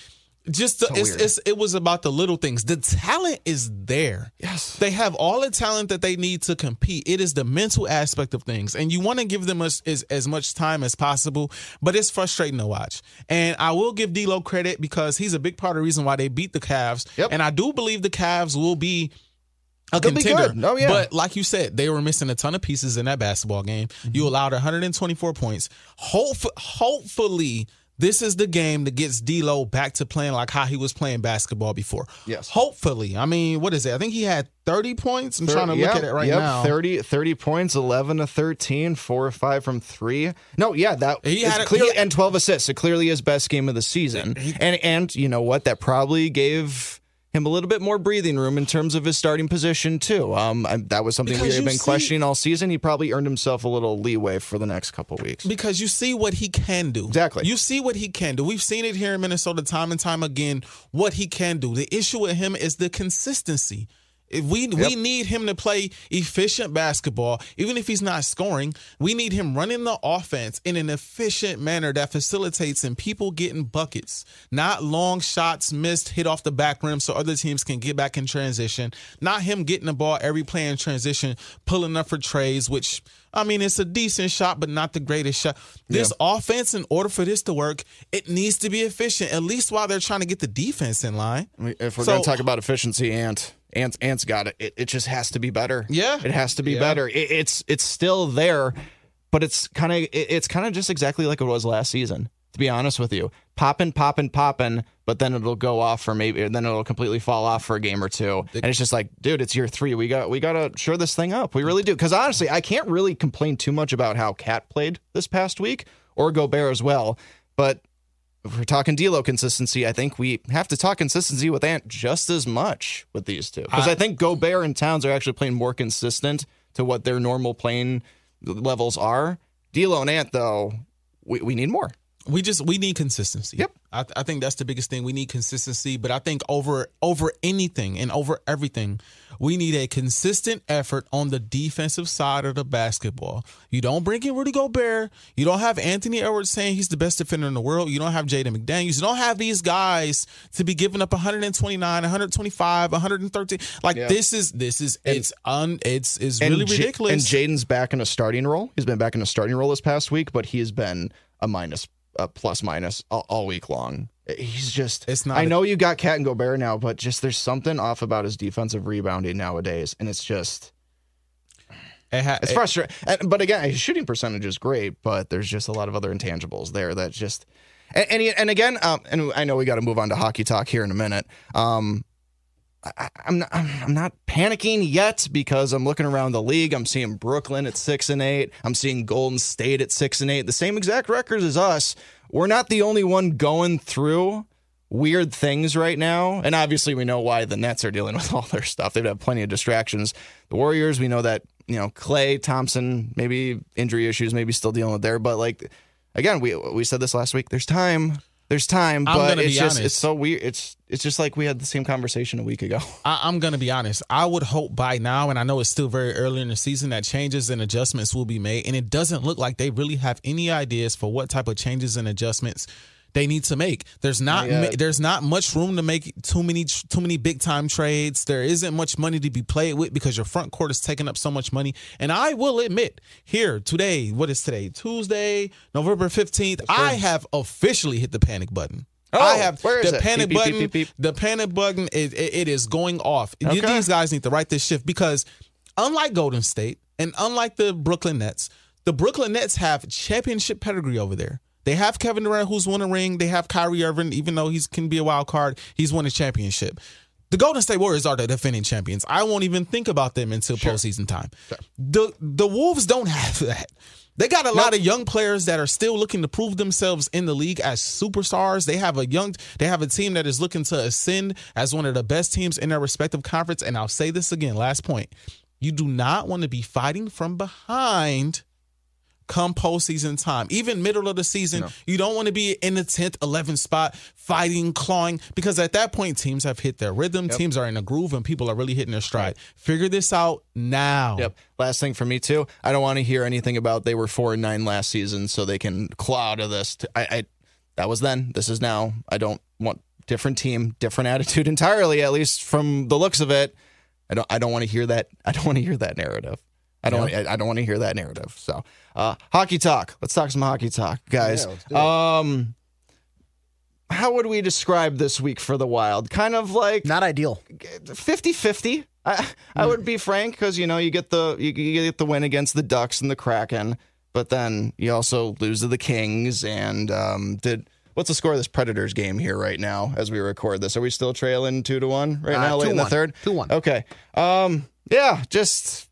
just it was about the little things. The talent is there. Yes, they have all the talent that they need to compete. It is the mental aspect of things, and you want to give them as much time as possible. But it's frustrating to watch. And I will give D'Lo credit because he's a big part of the reason why they beat the Cavs. Yep. And I do believe the Cavs will be a contender. Oh, yeah. But like you said, they were missing a ton of pieces in that basketball game. Mm-hmm. You allowed 124 points. Hopefully. This is the game that gets D'Lo back to playing like how he was playing basketball before. Yes. Hopefully. I mean, what is it? I think he had 30 points. I'm trying to look at it right now. 30 points, 11 to 13, 4 or 5 from 3. No, yeah, that is clearly, and 12 assists. So clearly his best game of the season. And you know what? That probably gave him a little bit more breathing room in terms of his starting position, too. That was something we've been questioning all season. He probably earned himself a little leeway for the next couple weeks. Because you see what he can do. Exactly. You see what he can do. We've seen it here in Minnesota time and time again, what he can do. The issue with him is the consistency. We need him to play efficient basketball, even if he's not scoring. We need him running the offense in an efficient manner that facilitates and people getting buckets, not long shots missed, hit off the back rim so other teams can get back in transition, not him getting the ball every play in transition, pulling up for trays, which, I mean, it's a decent shot, but not the greatest shot. This offense, in order for this to work, it needs to be efficient, at least while they're trying to get the defense in line. If we're going to talk about efficiency, Ant's got it. It just has to be better. Yeah, it has to be better. It's still there, but it's kind of just exactly like it was last season. To be honest with you, popping, but then it'll go off for maybe, and then it'll completely fall off for a game or two. And it's just like, dude, it's year three. We got to shore this thing up. We really do. Because honestly, I can't really complain too much about how Cat played this past week or Gobert as well, but if we're talking D'Lo consistency, I think we have to talk consistency with Ant just as much with these two. Because I think Gobert and Towns are actually playing more consistent to what their normal playing levels are. D'Lo and Ant, though, we need more. We need consistency. Yep. I think that's the biggest thing. We need consistency, but I think over anything and over everything, we need a consistent effort on the defensive side of the basketball. You don't bring in Rudy Gobert. You don't have Anthony Edwards saying he's the best defender in the world. You don't have Jaden McDaniels. You don't have these guys to be giving up 129, 125, 113. Like it's really ridiculous. And Jaden's back in a starting role. He's been back in a starting role this past week, but he's been a plus minus all week long. He's just, it's not. I know you got Cat and Gobert now, but just there's something off about his defensive rebounding nowadays, and it's just it's frustrating. But again, his shooting percentage is great, but there's just a lot of other intangibles there that just and again, and I know we got to move on to hockey talk here in a minute. I'm not panicking yet because I'm looking around the league. I'm seeing Brooklyn at 6-8. I'm seeing Golden State at 6-8. The same exact records as us. We're not the only one going through weird things right now. And obviously we know why the Nets are dealing with all their stuff. They've had plenty of distractions. The Warriors, we know that, you know, Klay Thompson, maybe injury issues, maybe still dealing with there. But like, again, we said this last week, there's time. There's time, but it's just honest. It's so weird. It's just like we had the same conversation a week ago. I'm going to be honest. I would hope by now, and I know it's still very early in the season, that changes and adjustments will be made. And it doesn't look like they really have any ideas for what type of changes and adjustments they need to make. There's not much room to make too many big time trades. There isn't much money to be played with because your front court is taking up so much money. And I will admit, here today, what is today? Tuesday, November 15th. I have officially hit the panic button. Oh, I have the panic button. Beep, beep, beep. The panic button is it is going off. Okay. These guys need to right this shift because unlike Golden State and unlike the Brooklyn Nets have championship pedigree over there. They have Kevin Durant, who's won a ring. They have Kyrie Irving, even though he can be a wild card. He's won a championship. The Golden State Warriors are the defending champions. I won't even think about them until postseason time. Sure. The Wolves don't have that. They got a lot of young players that are still looking to prove themselves in the league as superstars. They have a team that is looking to ascend as one of the best teams in their respective conference. And I'll say this again, last point. You do not want to be fighting from behind come postseason time, even middle of the season. No. You don't want to be in the 10th, 11th spot fighting, clawing, because at that point, teams have hit their rhythm. Yep. Teams are in a groove and people are really hitting their stride. Right. Figure this out now. Yep. Last thing for me, too. I don't want to hear anything about they were 4-9 last season, so they can claw out of this. That was then. This is now. I don't want different team, different attitude entirely, at least from the looks of it. I don't want to hear that. I don't want to hear that narrative. I don't want to hear that narrative. So, hockey talk. Let's talk some hockey talk, guys. Yeah, how would we describe this week for the Wild? Kind of like not ideal. 50-50. I would be frank, because you get the win against the Ducks and the Kraken, but then you also lose to the Kings. And what's the score of this Predators game here right now as we record this? Are we still trailing 2-1 right now? Late in the third, 2-1. Okay. Yeah. Just.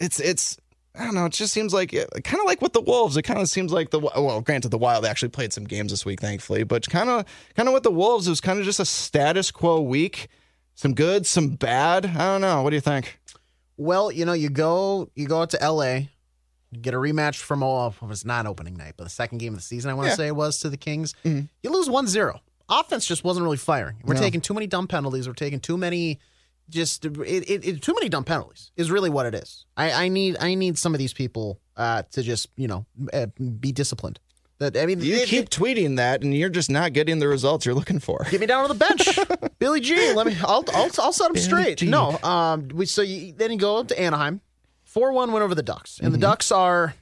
It's I don't know. It just seems like kind of like with the Wolves. It kind of seems like granted, the Wild actually played some games this week, thankfully, but kind of with the Wolves, it was kind of just a status quo week. Some good, some bad. I don't know. What do you think? Well, you go out to L.A., get a rematch from it was not opening night, but the second game of the season, I want to say it was, to the Kings. Mm-hmm. You lose 1-0. Offense just wasn't really firing. We're taking too many dumb penalties. We're taking too many. Just too many dumb penalties is really what it is. I need some of these people to just be disciplined. That I mean, you keep tweeting that, and you're just not getting the results you're looking for. Get me down on the bench, Billy G. I'll set him straight. G. No, then you go to Anaheim, 4-1 win over the Ducks, and the Ducks are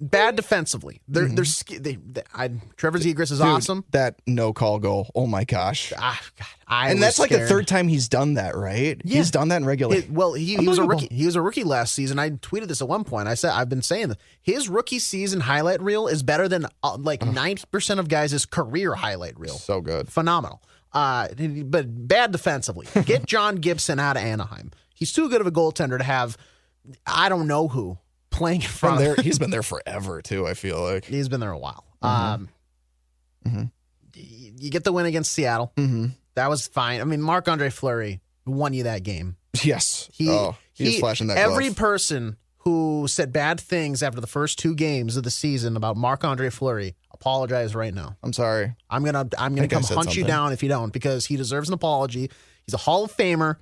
bad defensively. Trevor Zegras is awesome. That no call goal. Oh my gosh. And that's scared. Like the third time he's done that, right? Yeah. He's done that in regular. He was a rookie. He was a rookie last season. I tweeted this at one point. I said I've been saying that his rookie season highlight reel is better than 90% of guys' career highlight reel. So good. Phenomenal. But bad defensively. Get John Gibson out of Anaheim. He's too good of a goaltender to have I don't know who playing in front of him. He's been there forever, too, I feel like. He's been there a while. Mm-hmm. You get the win against Seattle. Mm-hmm. That was fine. I mean, Marc-Andre Fleury won you that game. Yes. He was flashing that every glove. Person who said bad things after the first two games of the season about Marc-Andre Fleury, apologize right now. I'm sorry. I'm gonna come hunt you down if you don't, because he deserves an apology. He's a Hall of Famer.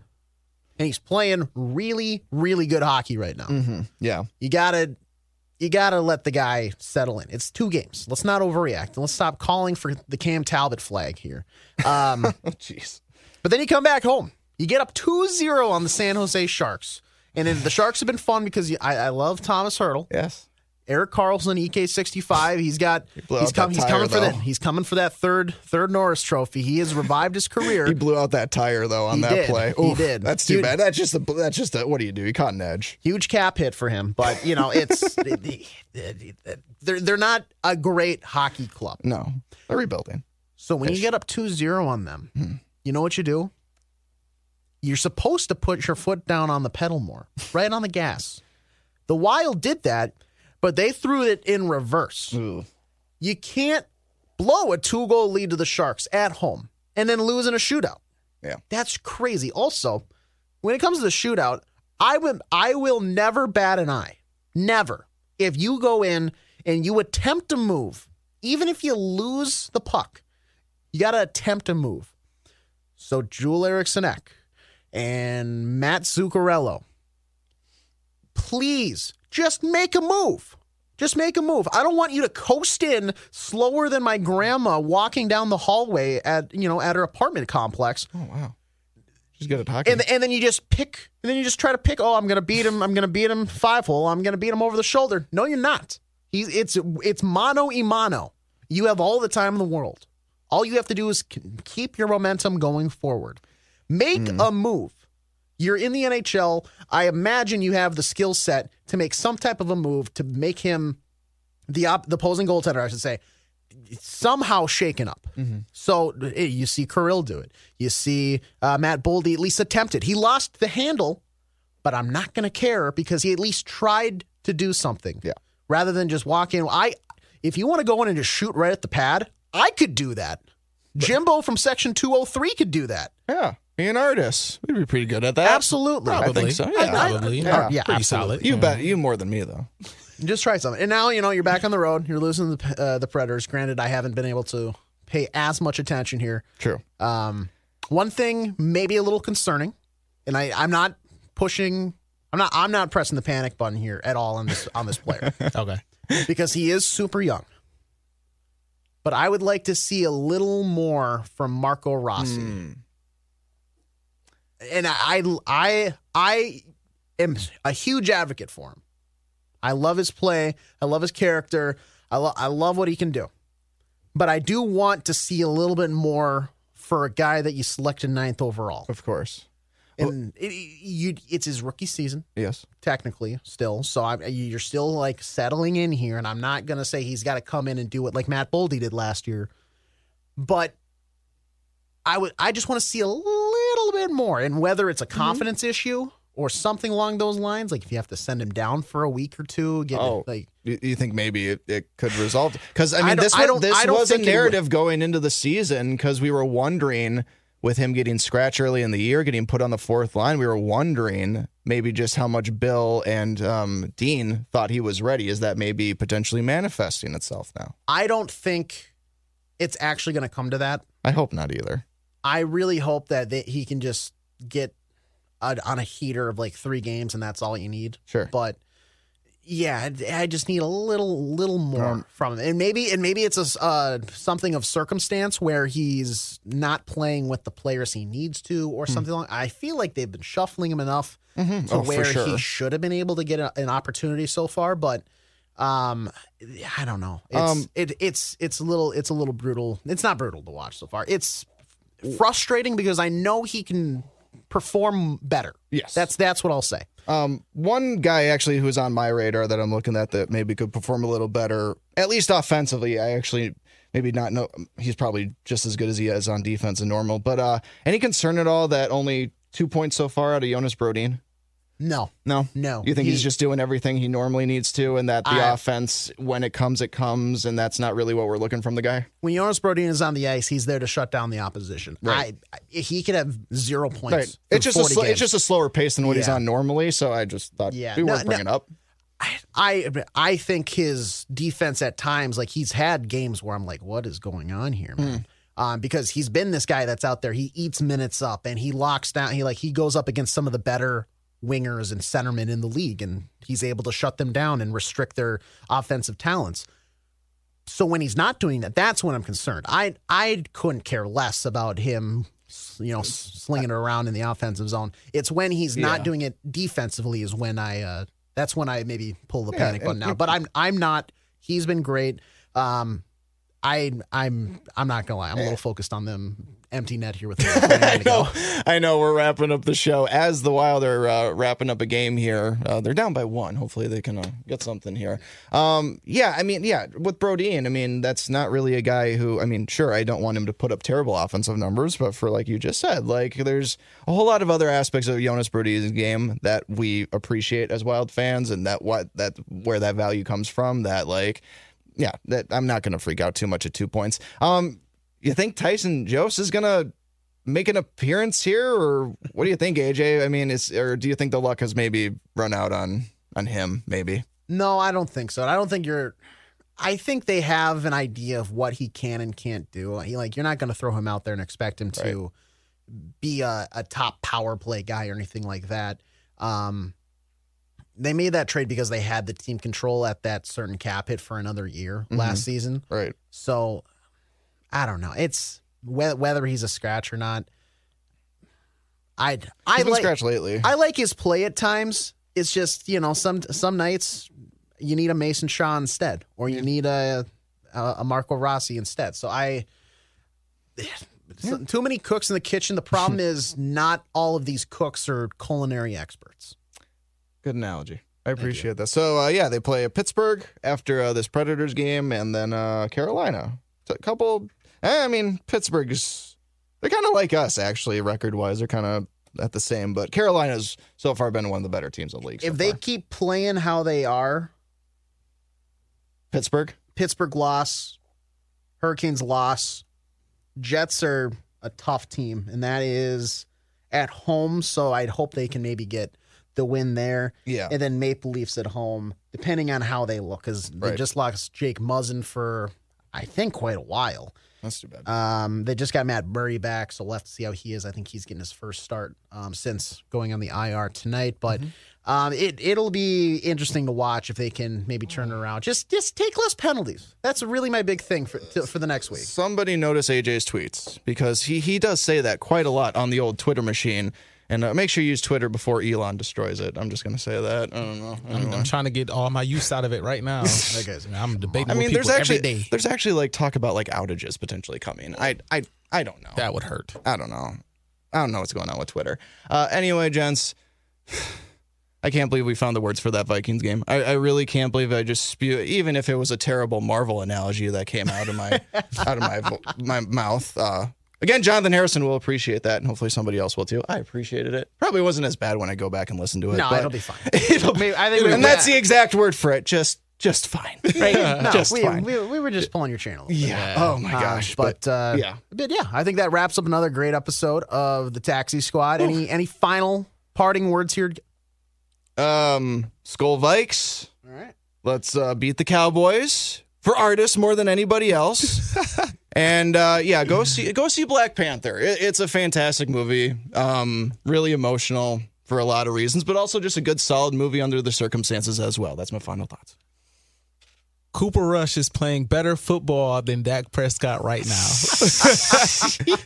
And he's playing really, really good hockey right now. Mm-hmm. Yeah. You gotta let the guy settle in. It's two games. Let's not overreact. Let's stop calling for the Cam Talbot flag here. Jeez. But then you come back home. You get up 2-0 on the San Jose Sharks. And then the Sharks have been fun because I love Thomas Hertl. Yes. Eric Carlson, EK65. He's coming for that third Norris Trophy. He has revived his career. He blew out that tire though on that play. Oof, he did. That's too bad. That's just a, what do you do? He caught an edge. Huge cap hit for him, but it's they're not a great hockey club. No, they're rebuilding. So when you get up 2-0 on them, you know what you do? you're supposed to put your foot down on the pedal more, right on the gas. The Wild did that, but they threw it in reverse. Ooh. You can't blow a 2-goal lead to the Sharks at home and then lose in a shootout. Yeah, that's crazy. Also, when it comes to the shootout, I will never bat an eye. Never. If you go in and you attempt a move, even if you lose the puck, you got to attempt a move. So Joel Eriksson Ek and Matt Zuccarello, please just make a move. Just make a move. I don't want you to coast in slower than my grandma walking down the hallway at her apartment complex. Oh wow. She's good at hockey. And then you just try to pick, oh, I'm gonna beat him, 5-hole, I'm gonna beat him over the shoulder. No, you're not. It's mano y mano. You have all the time in the world. All you have to do is keep your momentum going forward. Make a move. You're in the NHL. I imagine you have the skill set to make some type of a move to make him, the opposing goaltender, I should say, somehow shaken up. Mm-hmm. So you see Kirill do it. You see Matt Boldy at least attempt it. He lost the handle, but I'm not going to care because he at least tried to do something rather than just walk in. If you want to go in and just shoot right at the pad, I could do that. But Jimbo from Section 203 could do that. Yeah. Me and Artis, we'd be pretty good at that. Absolutely. Probably. I think so. Yeah, probably. Yeah, pretty solid. You bet. You more than me, though. Just try something. And now, you're back on the road. You're losing the Predators. Granted, I haven't been able to pay as much attention here. True. One thing maybe a little concerning, and I'm not pushing. I'm not pressing the panic button here at all on this player. Okay. Because he is super young. But I would like to see a little more from Marco Rossi. And I am a huge advocate for him. I love his play. I love his character. I love what he can do. But I do want to see a little bit more for a guy that you selected 9th overall. Of course. And it's his rookie season. Yes. Technically, still. So you're still, settling in here, and I'm not going to say he's got to come in and do it like Matt Boldy did last year. But I just want to see a little bit more, and whether it's a confidence issue or something along those lines, like if you have to send him down for a week or two, you think maybe it could resolve? Because this was a narrative going into the season, because we were wondering with him getting scratched early in the year, getting put on the fourth line, we were wondering maybe just how much Bill and Dean thought he was ready. Is that maybe potentially manifesting itself now? I don't think it's actually going to come to that. I hope not either. I really hope that he can just get on a heater of 3 games and that's all you need. Sure. But yeah, I just need a little more from him. And maybe it's something of circumstance where he's not playing with the players he needs to or something. I feel like they've been shuffling him enough to where he should have been able to get an opportunity so far, but I don't know. It's a little brutal. It's not brutal to watch so far. It's frustrating because I know he can perform better. Yes. That's what I'll say. One guy actually who's on my radar that I'm looking at that maybe could perform a little better, at least offensively. I actually maybe not know. He's probably just as good as he is on defense and normal, but any concern at all that only 2 points so far out of Jonas Brodin? No. You think he's just doing everything he normally needs to, and that the offense, when it comes, and that's not really what we're looking from the guy? When Jonas Brodin is on the ice, he's there to shut down the opposition. Right. He could have 0 points. Right. It's just a slower pace than what he's on normally, so I just thought we weren't bringing up. I think his defense at times, he's had games where I'm like, what is going on here, man? Because he's been this guy that's out there. He eats minutes up, and he locks down. He goes up against some of the better wingers and centermen in the league, and he's able to shut them down and restrict their offensive talents. So when he's not doing that, that's when I'm concerned. I couldn't care less about him, slinging it around in the offensive zone. It's when he's not doing it defensively is when that's when I maybe pull the panic button now. But I'm not. He's been great. I'm not gonna lie. I'm a little focused on them empty net here with. I know. We're wrapping up the show as the Wild are wrapping up a game here. They're down by one. Hopefully they can get something here. With Brodeen, that's not really a guy who. Sure, I don't want him to put up terrible offensive numbers, but for like you just said, like there's a whole lot of other aspects of Jonas Brodeen's game that we appreciate as Wild fans, and where that value comes from. That I'm not going to freak out too much at 2 points. You think Tyson Jost is going to make an appearance here, or what do you think, AJ? Or do you think the luck has maybe run out on him, maybe? No, I don't think so. I think they have an idea of what he can and can't do. You're not going to throw him out there and expect him to be a top power play guy or anything like that. They made that trade because they had the team control at that certain cap hit for another year last season. Right. So, I don't know. It's whether he's a scratch or not. He's been scratched lately. I like his play at times. It's just, some nights you need a Mason Shaw instead, or you need a Marco Rossi instead. So too many cooks in the kitchen. The problem is not all of these cooks are culinary experts. Good analogy. I appreciate that. So, they play Pittsburgh after this Predators game, and then Carolina. It's a couple. Pittsburgh's, they're kind of like us, actually, record-wise. They're kind of at the same, but Carolina's so far been one of the better teams in the league. If they keep playing how they are. Pittsburgh loss. Hurricanes loss. Jets are a tough team, and that is at home, so I'd hope they can maybe get the win there, and then Maple Leafs at home, depending on how they look, because they just lost Jake Muzzin for, I think, quite a while. That's too bad. They just got Matt Murray back, so we'll have to see how he is. I think he's getting his first start since going on the IR tonight, but it'll be interesting to watch if they can maybe turn around. Just take less penalties. That's really my big thing for the next week. Somebody notice AJ's tweets, because he does say that quite a lot on the old Twitter machine. And make sure you use Twitter before Elon destroys it. I'm just going to say that. I don't know. I'm trying to get all my use out of it right now. I'm debating with people every day. There's actually talk about outages potentially coming. I don't know. That would hurt. I don't know. I don't know what's going on with Twitter. Anyway, gents, I can't believe we found the words for that Vikings game. I really can't believe I just spewed, even if it was a terrible Marvel analogy that came out of my my mouth. Again, Jonathan Harrison will appreciate that, and hopefully somebody else will too. I appreciated it. Probably wasn't as bad when I go back and listen to it. No, it'll be fine. That's the exact word for it. Just fine. Right? Fine. We were just pulling your channel. Yeah. Oh my gosh. But I think that wraps up another great episode of the Taxi Squad. Oof. Any final parting words here? Skull Vikes. All right. Let's beat the Cowboys for artists more than anybody else. And go see Black Panther. It's a fantastic movie. Really emotional for a lot of reasons, but also just a good, solid movie under the circumstances as well. That's my final thoughts. Cooper Rush is playing better football than Dak Prescott right now.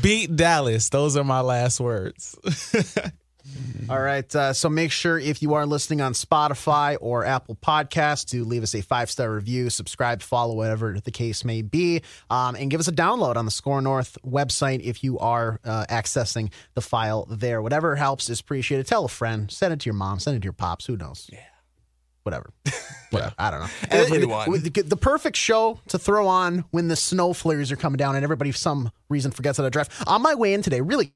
Beat Dallas. Those are my last words. All right, so make sure if you are listening on Spotify or Apple Podcasts to leave us a 5-star review, subscribe, follow, whatever the case may be, and give us a download on the Score North website if you are accessing the file there. Whatever helps is appreciated. Tell a friend, send it to your mom, send it to your pops, who knows? Yeah. Whatever. I don't know. Everyone. The perfect show to throw on when the snow flurries are coming down and everybody for some reason forgets how to drive. On my way in today, really,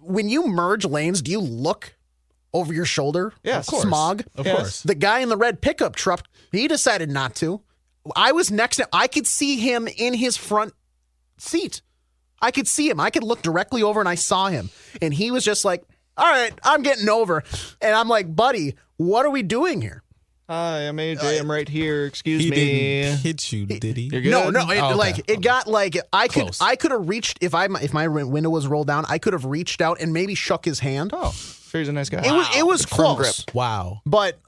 when you merge lanes, do you look over your shoulder? Yeah, of course. Smog? Of course. The guy in the red pickup truck, he decided not to. I was next to him. I could see him in his front seat. I could see him. I could look directly over, and I saw him. And he was just like, all right, I'm getting over. And I'm like, buddy, what are we doing here? Hi, I'm AJ. I'm right here. Excuse me. He didn't hit you, did he? You're good? No. I could have reached if my window was rolled down. I could have reached out and maybe shook his hand. Oh, sure, he's a nice guy. It was close. Grip. Wow. But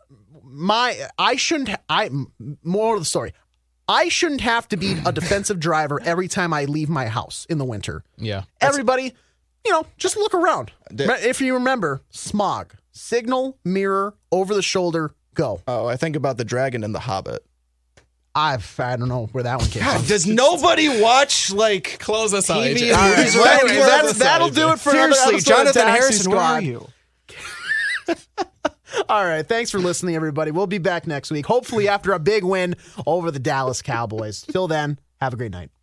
moral of the story, I shouldn't have to be a defensive driver every time I leave my house in the winter. Yeah. Everybody, just look around. If you remember, smog, signal, mirror, over the shoulder. Go. Oh, I think about the dragon in The Hobbit. I don't know where that one came from. Does nobody watch, like, close us TV movies? Right. That'll do it for seriously, Jonathan Harrison, where are you? All right, thanks for listening, everybody. We'll be back next week, hopefully after a big win over the Dallas Cowboys. Till then, have a great night.